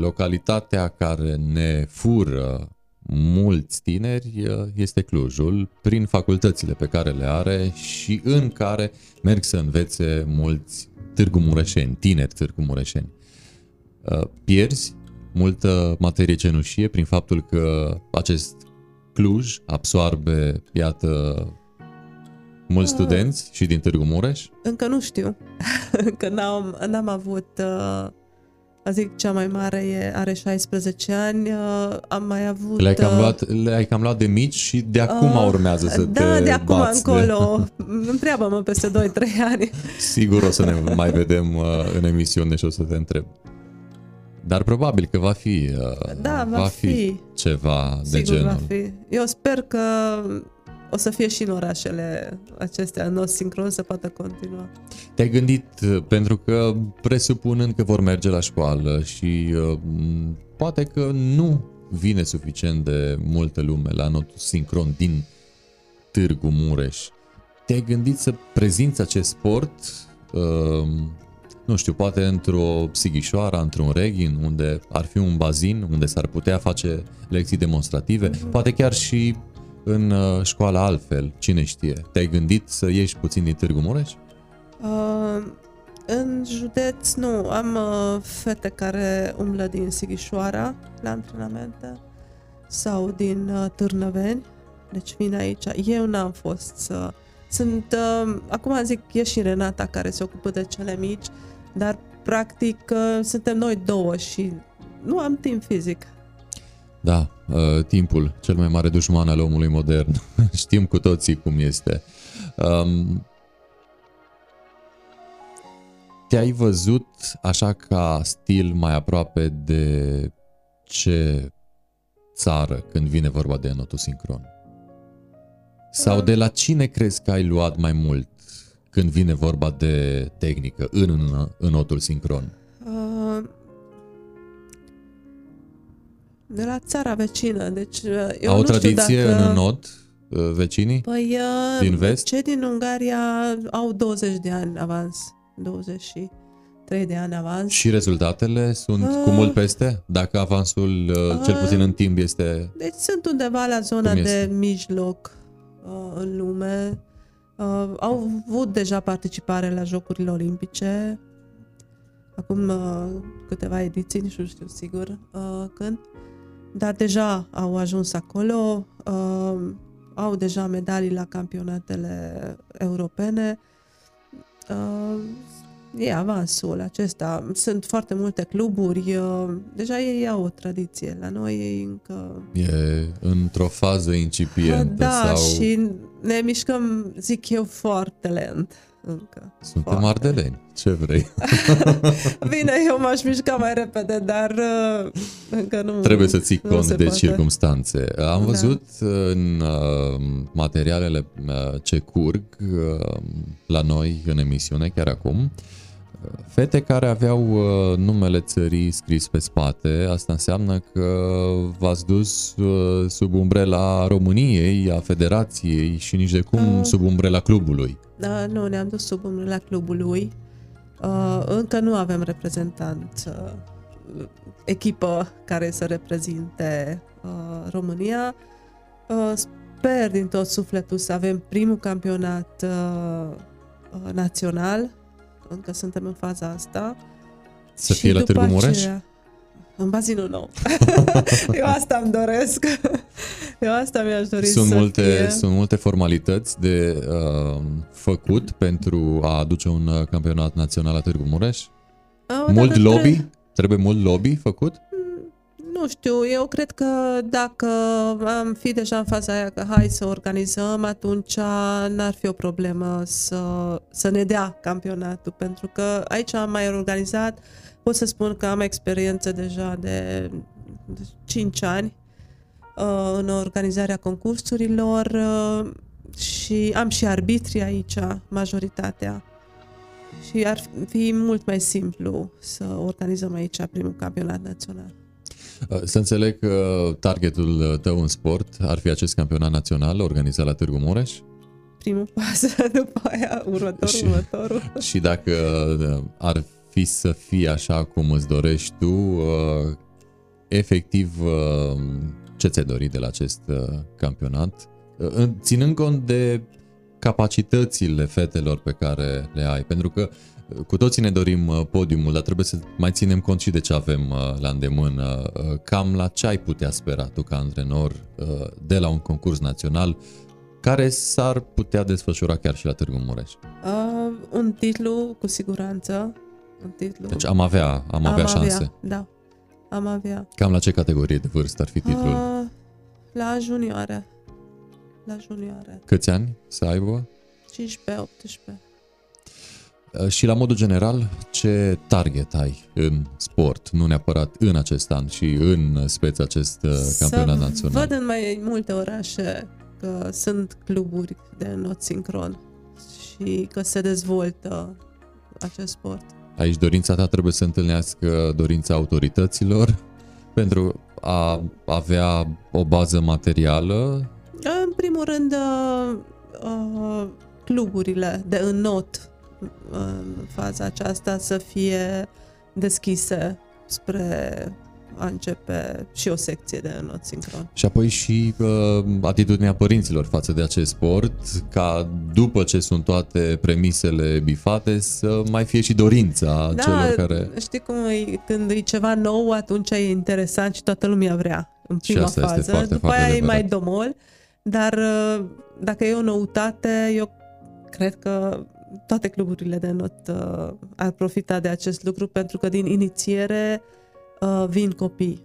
localitatea care ne fură mulți tineri este Clujul, prin facultățile pe care le are și în care merg să învețe mulți Târgu Mureșeni, tineri Târgu Mureșeni. Pierzi multă materie cenușie prin faptul că acest Cluj absorbe, iată, mulți ah. studenți și din Târgu Mureș? Încă nu știu, încă n-am, n-am avut... Uh... Zic, cea mai mare e, are șaisprezece ani, uh, am mai avut... Le-ai cam, luat, le-ai cam luat de mici și de acum uh, urmează să da, te Da, de acum încolo. De... Întreabă-mă peste doi trei ani. Sigur o să ne mai vedem uh, în emisiune și o să te întreb. Dar probabil că va fi, uh, da, va fi. fi ceva Sigur de genul. Va fi. Eu sper că o să fie și în orașele acestea, în sincron să poată continua. Te-ai gândit, pentru că presupunând că vor merge la școală și uh, poate că nu vine suficient de multă lume la notul sincron din Târgu Mureș, te-ai gândit să prezinți acest sport, uh, nu știu, poate într-o Sighișoara, într-un Reghin, unde ar fi un bazin, unde s-ar putea face lecții demonstrative, mm-hmm. poate chiar și în școală altfel, cine știe. Te-ai gândit să ieși puțin din Târgu Mureș? Uh, în județ, nu. Am uh, fete care umblă din Sighișoara la antrenamente sau din uh, Târnăveni. Deci vin aici. Eu n-am fost să... Sunt, uh, acum zic, e și Renata care se ocupă de cele mici, dar practic uh, suntem noi două și nu am timp fizic. Da, timpul, cel mai mare dușman al omului modern. Știm cu toții cum este. te-ai văzut așa ca stil mai aproape de ce țară când vine vorba de notul sincron? Sau de la cine crezi că ai luat mai mult când vine vorba de tehnică în, în, în notul sincron? Uh, de la țara vecină. Deci, eu Au nu tradiție știu dacă... în not vecinii? Păi, uh, din vest? Cei din Ungaria au douăzeci de ani avans. douăzeci și trei de ani avans. Și rezultatele sunt uh, cu mult peste? Dacă avansul, uh, cel puțin în timp, este... Deci sunt undeva la zona de mijloc uh, în lume. Uh, au avut deja participare la Jocurile Olimpice. Acum uh, câteva ediții, nici nu știu sigur uh, când. Dar deja au ajuns acolo. Uh, au deja medalii la campionatele europene. Uh, e avansul acesta. Sunt foarte multe cluburi. Uh, deja ei au o tradiție. La noi ei încă... E într-o fază incipientă. Uh, da, sau... și ne mișcăm, zic eu, foarte lent. Încă. Suntem foarte ardeleni. Ce vrei? Bine, eu m-aș mișca mai repede, dar uh, încă nu... Trebuie să ții cont de poate. circumstanțe. Am da. văzut în uh, materialele ce curg uh, la noi în emisiune, chiar acum, fete care aveau uh, numele țării scris pe spate. Asta înseamnă că v-ați dus uh, sub umbrela României, a Federației și nici de cum uh. sub umbrela clubului. Da, nu, ne-am dus sub umbrela clubului. Uh, încă nu avem reprezentant, uh, echipă care să reprezinte uh, România. Uh, sper din tot sufletul să avem primul campionat uh, național. Încă suntem în faza asta. Să fie la Târgu Mureș? În bazinul nou. Eu asta îmi doresc. Eu asta mi-aș dori sunt să multe, fie. Sunt multe formalități de uh, făcut pentru a aduce un uh, campionat național la Târgu Mureș? A, mult lobby? Trebuie... trebuie mult lobby făcut? Nu știu, eu cred că dacă am fi deja în faza aia că hai să organizăm, atunci n-ar fi o problemă să, să ne dea campionatul, pentru că aici am mai organizat. Pot să spun că am experiență deja de cinci ani uh, în organizarea concursurilor uh, și am și arbitri aici, majoritatea. Și ar fi mult mai simplu să organizăm aici primul campionat național. Să înțeleg că targetul tău în sport ar fi acest campionat național organizat la Târgu Mureș? Primul pas, după aia următorul, și, următorul. Și dacă ar fi să fie așa cum îți dorești tu, efectiv ce ți-ai dorit de la acest campionat? Ținând cont de capacitățile fetelor pe care le ai, pentru că cu toții ne dorim podiumul, dar trebuie să mai ținem cont și de ce avem la îndemână. Cam la ce ai putea spera tu ca antrenor de la un concurs național care s-ar putea desfășura chiar și la Târgu Mureș? Uh, un titlu, cu siguranță. Un titlu. Deci am avea, am am avea șanse. Avea, da, am avea. Cam la ce categorie de vârstă ar fi titlul? Uh, la junioare. La junioare. Câți ani să aibă? cincisprezece optsprezece. Și la modul general, ce target ai în sport, nu neapărat în acest an și în speță acest campionat național? Văd în mai multe orașe că sunt cluburi de not sincron și că se dezvoltă acest sport. Aici dorința ta trebuie să întâlnească dorința autorităților pentru a avea o bază materială? În primul rând, cluburile de înnot în faza aceasta să fie deschise spre a începe și o secție de not sincron. Și apoi și uh, atitudinea părinților față de acest sport, ca după ce sunt toate premisele bifate să mai fie și dorința da, celor care... Știi cum e, când e ceva nou, atunci e interesant și toată lumea vrea în prima fază, foarte, după foarte aia adevărat. E mai domol, dar dacă e o noutate, eu cred că toate cluburile de not uh, ar profita de acest lucru, pentru că din inițiere uh, vin copii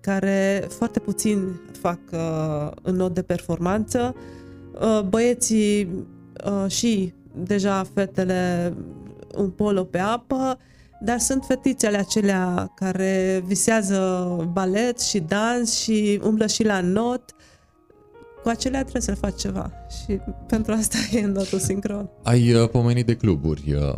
care foarte puțin fac uh, în not de performanță. Uh, băieții uh, și deja fetele un polo pe apă, dar sunt fetițele acelea care visează balet și dans și umblă și la not. Cu acelea trebuie să faci ceva și pentru asta e în totul sincron. Ai uh, pomenit de cluburi. Uh,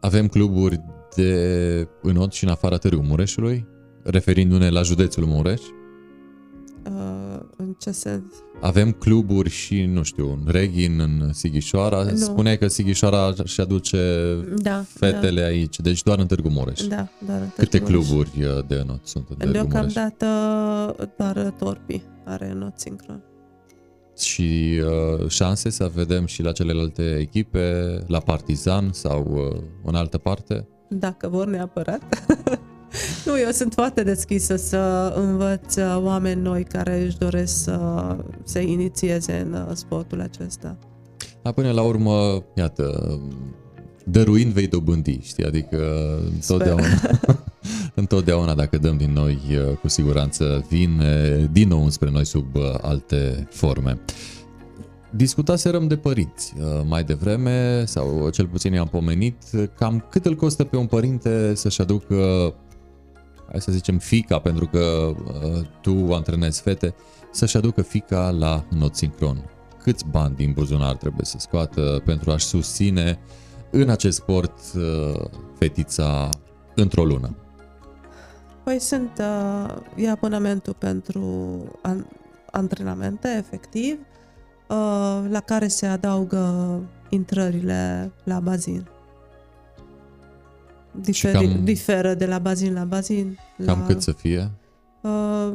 avem cluburi de în not și în afara târgului Mureșului, referindu-ne la județul Mureș. Uh, în ce sens? Avem cluburi și, nu știu, în Reghin, în Sighișoara. Nu. Spuneai că Sighișoara își aduce da, fetele da. aici, deci doar în Târgu Mureș. Da, doar în Târgu Câte Mureș. Cluburi de not sunt în Târgu Mureș? Deocamdată doar Torpii are not sincron. Și uh, șanse să vedem și la celelalte echipe, la Partizan sau uh, în altă parte? Dacă vor neapărat. Nu, eu sunt foarte deschisă să învăț oameni noi care își doresc să se inițieze în sportul acesta. Dar până la urmă, iată, dăruind vei dobândi, știi? Adică întotdeauna, întotdeauna dacă dăm din noi, cu siguranță vin din nou înspre noi sub alte forme. Discutaserăm de părinți mai devreme, sau cel puțin i-am pomenit, cam cât îl costă pe un părinte să-și aducă, hai să zicem, fica, pentru că uh, tu antrenezi fete, să-și aducă fica la not sincron. Câți bani din buzunar trebuie să scoată pentru a-și susține în acest sport uh, fetița într-o lună? Păi sunt, uh, e abonamentul pentru an antrenamente, efectiv, uh, la care se adaugă intrările la bazin. Diferi, cam, diferă de la bazin la bazin. Cam la, cât să fie? Uh,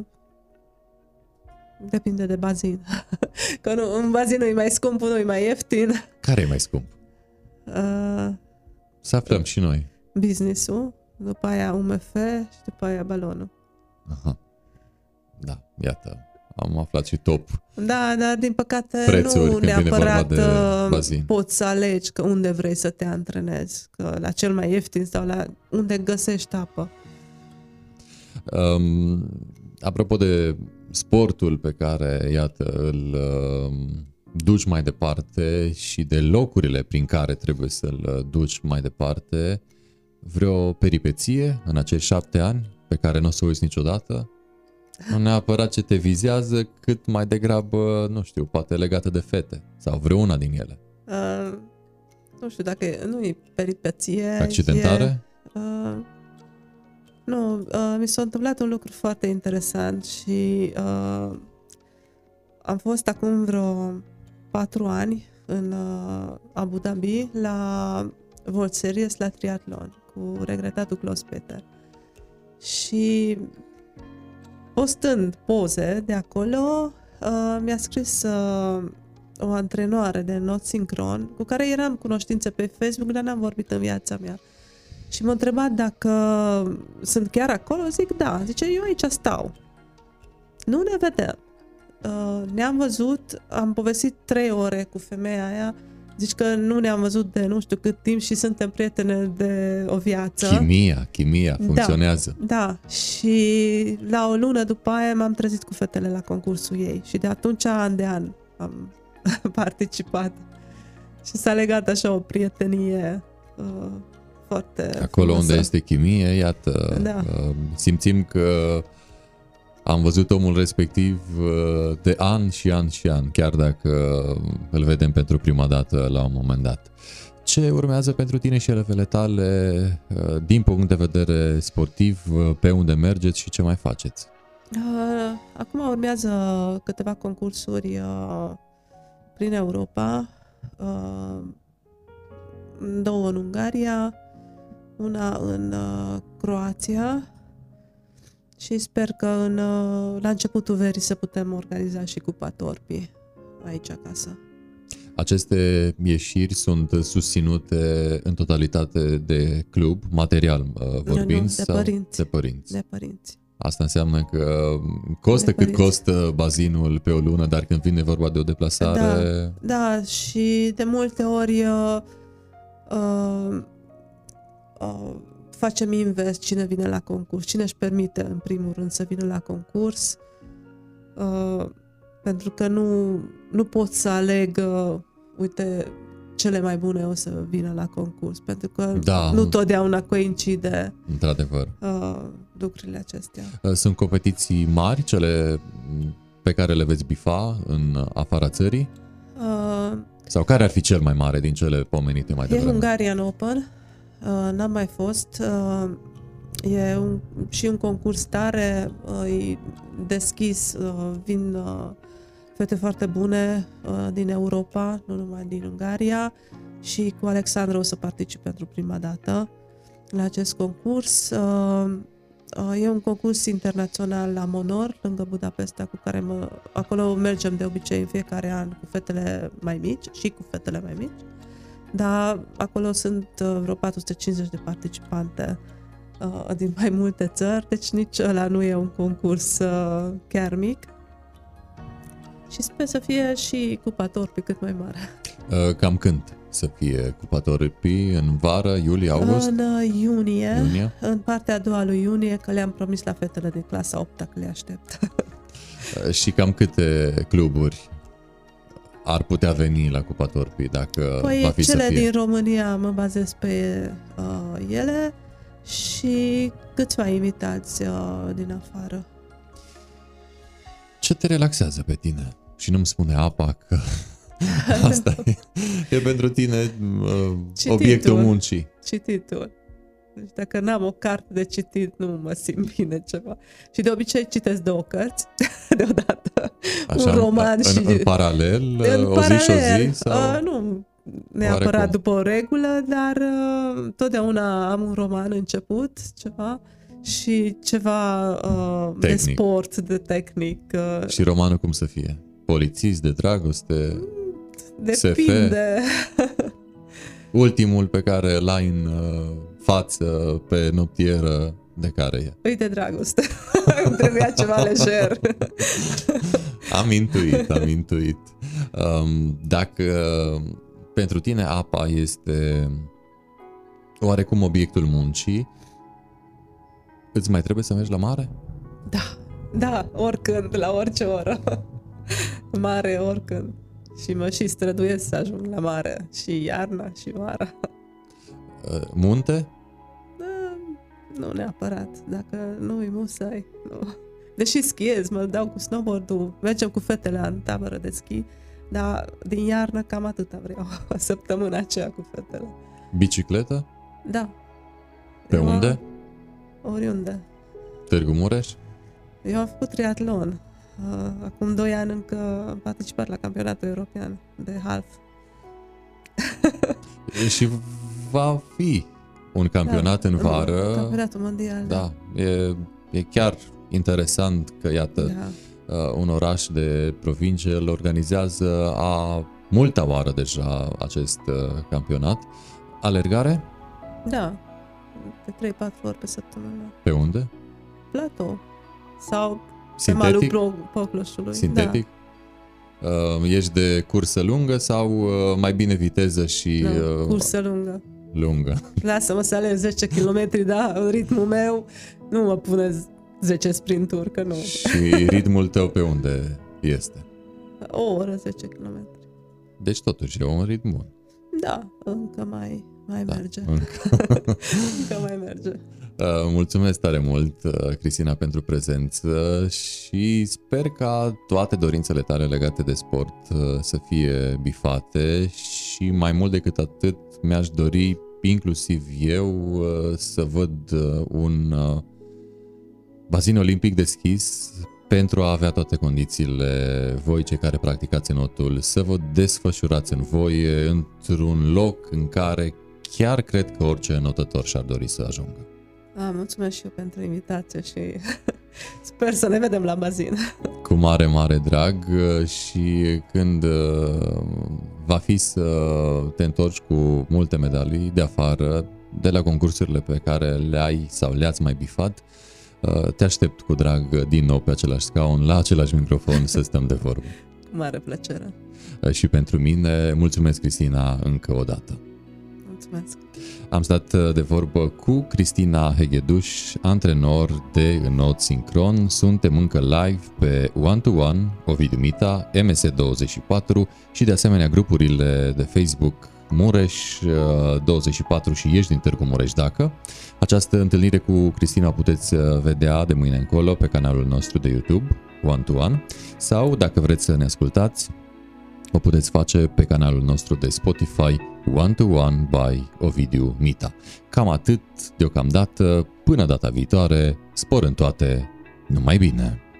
depinde de bazin. Că nu, un bazin nu-i mai scump, unul e mai ieftin. Care e mai scump? Uh, să aflăm și noi. Business-ul, după aia U M F și după aia balonul. Aha. Da, iată. Am aflat și top. Da, dar din păcate prețuri, nu neapărat poți să alegi că unde vrei să te antrenezi, că la cel mai ieftin sau la unde găsești apă. Um, apropo de sportul pe care, iată, îl uh, duci mai departe și de locurile prin care trebuie să-l duci mai departe, vreo peripeție în acești șapte ani pe care nu o să o uiți niciodată? Nu neapărat ce te vizează, cât mai degrabă, nu știu, poate legată de fete sau vreuna din ele. Uh, nu știu dacă e, nu e peripeție. Accidentare? E, uh, nu, uh, mi s-a întâmplat un lucru foarte interesant și uh, am fost acum vreo patru ani în uh, Abu Dhabi la World Series la triatlon cu regretatul Klaus Peter. Și postând poze de acolo, uh, mi-a scris uh, o antrenoare de not sincron, cu care eram cunoștință pe Facebook, dar n-am vorbit în viața mea. Și m-a întrebat dacă sunt chiar acolo, zic da. Zice, eu aici stau. Nu ne vedem. Uh, ne-am văzut, am povestit trei ore cu femeia aia, zici că nu ne-am văzut de nu știu cât timp și suntem prietene de o viață. Chimia, chimia funcționează. Da, da. Și la o lună după aia m-am trezit cu fetele la concursul ei și de atunci an de an am participat și s-a legat așa o prietenie uh, foarte acolo frumoasă. Unde este chimie, iată, da. uh, simțim că am văzut omul respectiv de an și an și an, chiar dacă îl vedem pentru prima dată la un moment dat. Ce urmează pentru tine și elevele tale din punct de vedere sportiv, pe unde mergeți și ce mai faceți? Acum urmează câteva concursuri prin Europa, două în Ungaria, una în Croația. Și sper că în, la începutul verii să putem organiza și Cupa Torpii aici acasă. Aceste ieșiri sunt susținute în totalitate de club, material vorbind, nu, nu, de, sau părinți. de părinți. De părinți. Asta înseamnă că costă de cât părinți. Costă bazinul pe o lună, dar când vine vorba de o deplasare... Da, da și de multe ori... Uh, uh, uh, facem invers cine vine la concurs, cine își permite în primul rând să vină la concurs, uh, pentru că nu, nu pot să aleg uh, uite cele mai bune o să vină la concurs, pentru că da, nu totdeauna coincide într-adevăr uh, lucrurile acestea. Sunt competiții mari cele pe care le veți bifa în afara țării? Uh, Sau care ar fi cel mai mare din cele pomenite mai devreme? E Hungarian Open, uh, n-am mai fost, uh, e un, și un concurs tare, uh, deschis, uh, vin... Uh, fete foarte bune uh, din Europa, nu numai din Ungaria, și cu Alexandra o să particip pentru prima dată la acest concurs. Uh, uh, e un concurs internațional la Monor, lângă Budapesta, cu care mă, acolo mergem de obicei în fiecare an cu fetele mai mici și cu fetele mai mici, dar acolo sunt uh, vreo patru sute cincizeci de participante uh, din mai multe țări, deci nici ăla nu e un concurs uh, chiar mic. Și sper să fie și Cupa Torpii cât mai mare. Cam când să fie Cupa Torpii? În vară, iulie, august? În iunie, iunie, în partea a doua lui iunie, că le-am promis la fetele din clasa a opta că le aștept. Și cam câte cluburi ar putea veni la Cupa Torpii, dacă păi va fi cele să fie? Din România mă bazez pe uh, ele și câțiva invitați uh, din afară. Ce te relaxează pe tine? Și nu-mi spune apa că asta e, e pentru tine uh, obiectul muncii. Cititul. Deci dacă n-am o carte de citit, nu mă simt bine ceva. Și de obicei citesc două cărți deodată. Așa, un roman în, și... În, în paralel? În o paralel, zi și o zi? Sau... Uh, nu neapărat oarecum după o regulă, dar uh, totdeauna am un roman început, ceva... Și ceva uh, de sport, de tehnic. Uh... Și romanul cum să fie? Polițist, de dragoste, depinde. S F? Ultimul pe care l-ai în uh, față, pe noptieră, de care e? Păi de dragoste. Îmi trebuia ceva lejer. Am intuit, am intuit. Um, dacă pentru tine apa este oarecum obiectul muncii, îți mai trebuie să mergi la mare? Da, da, oricând, la orice oră. Mare, oricând. Și mă și străduiesc să ajung la mare. Și iarna, și vara. Munte? Da, nu neapărat. Dacă nu-i musai, nu. Deși schiez, mă dau cu snowboard-ul. Mergem cu fetele în tabără de schi. Dar din iarnă cam atâta vreau. Săptămâna aceea cu fetele. Bicicletă? Da. Pe Eu unde? Oriunde. Târgu Mureș? Eu am făcut triatlon. Acum doi ani încă am participat la campionatul european de half. Și va fi un campionat da, în vară. Campionatul mondial. Da, da. E, e chiar interesant că, iată, da, un oraș de provincie îl organizează a multa oară deja acest campionat. Alergare? Da. De trei-patru ori pe săptămână. Pe unde? Platou. Sau Sintetic? Pe malul Pocloșului. Sintetic? Da. Uh, ești de cursă lungă sau uh, mai bine viteză și... Da, uh, cursă lungă. Lungă. Lasă-mă să alerg zece kilometri, da, în ritmul meu nu mă pune zece sprinturi, că nu. Și ritmul tău pe unde este? O oră, zece kilometri. Deci totuși e un ritm bun. Da, încă mai... Mai da, merge. Încă mai merge. Mulțumesc tare mult, Cristina, pentru prezență și sper ca toate dorințele tale legate de sport să fie bifate și mai mult decât atât mi-aș dori, inclusiv eu, să văd un bazin olimpic deschis pentru a avea toate condițiile, voi cei care practicați înotul, să vă desfășurați în voie într-un loc în care chiar cred că orice înotător și-ar dori să ajungă. A, mulțumesc și eu pentru invitație și sper să ne vedem la bazin. Cu mare, mare drag și când va fi să te întorci cu multe medalii de afară, de la concursurile pe care le-ai sau le-ați mai bifat, te aștept cu drag din nou pe același scaun, la același microfon să stăm de vorbă. Cu mare plăcere. Și pentru mine, mulțumesc, Cristina, încă o dată. Mulțumesc. Am stat de vorbă cu Cristina Hegeduș, antrenor de înot sincron. Suntem încă live pe One to One, Ovidiu Mită, M S douăzeci și patru și de asemenea grupurile de Facebook Mureș, douăzeci și patru și ieși din Târgu Mureș-Dacă. Această întâlnire cu Cristina puteți vedea de mâine încolo pe canalul nostru de YouTube, One to One, sau, dacă vreți să ne ascultați, o puteți face pe canalul nostru de Spotify, One to One by Ovidiu Mită. Cam atât deocamdată, până data viitoare, spor în toate, numai bine!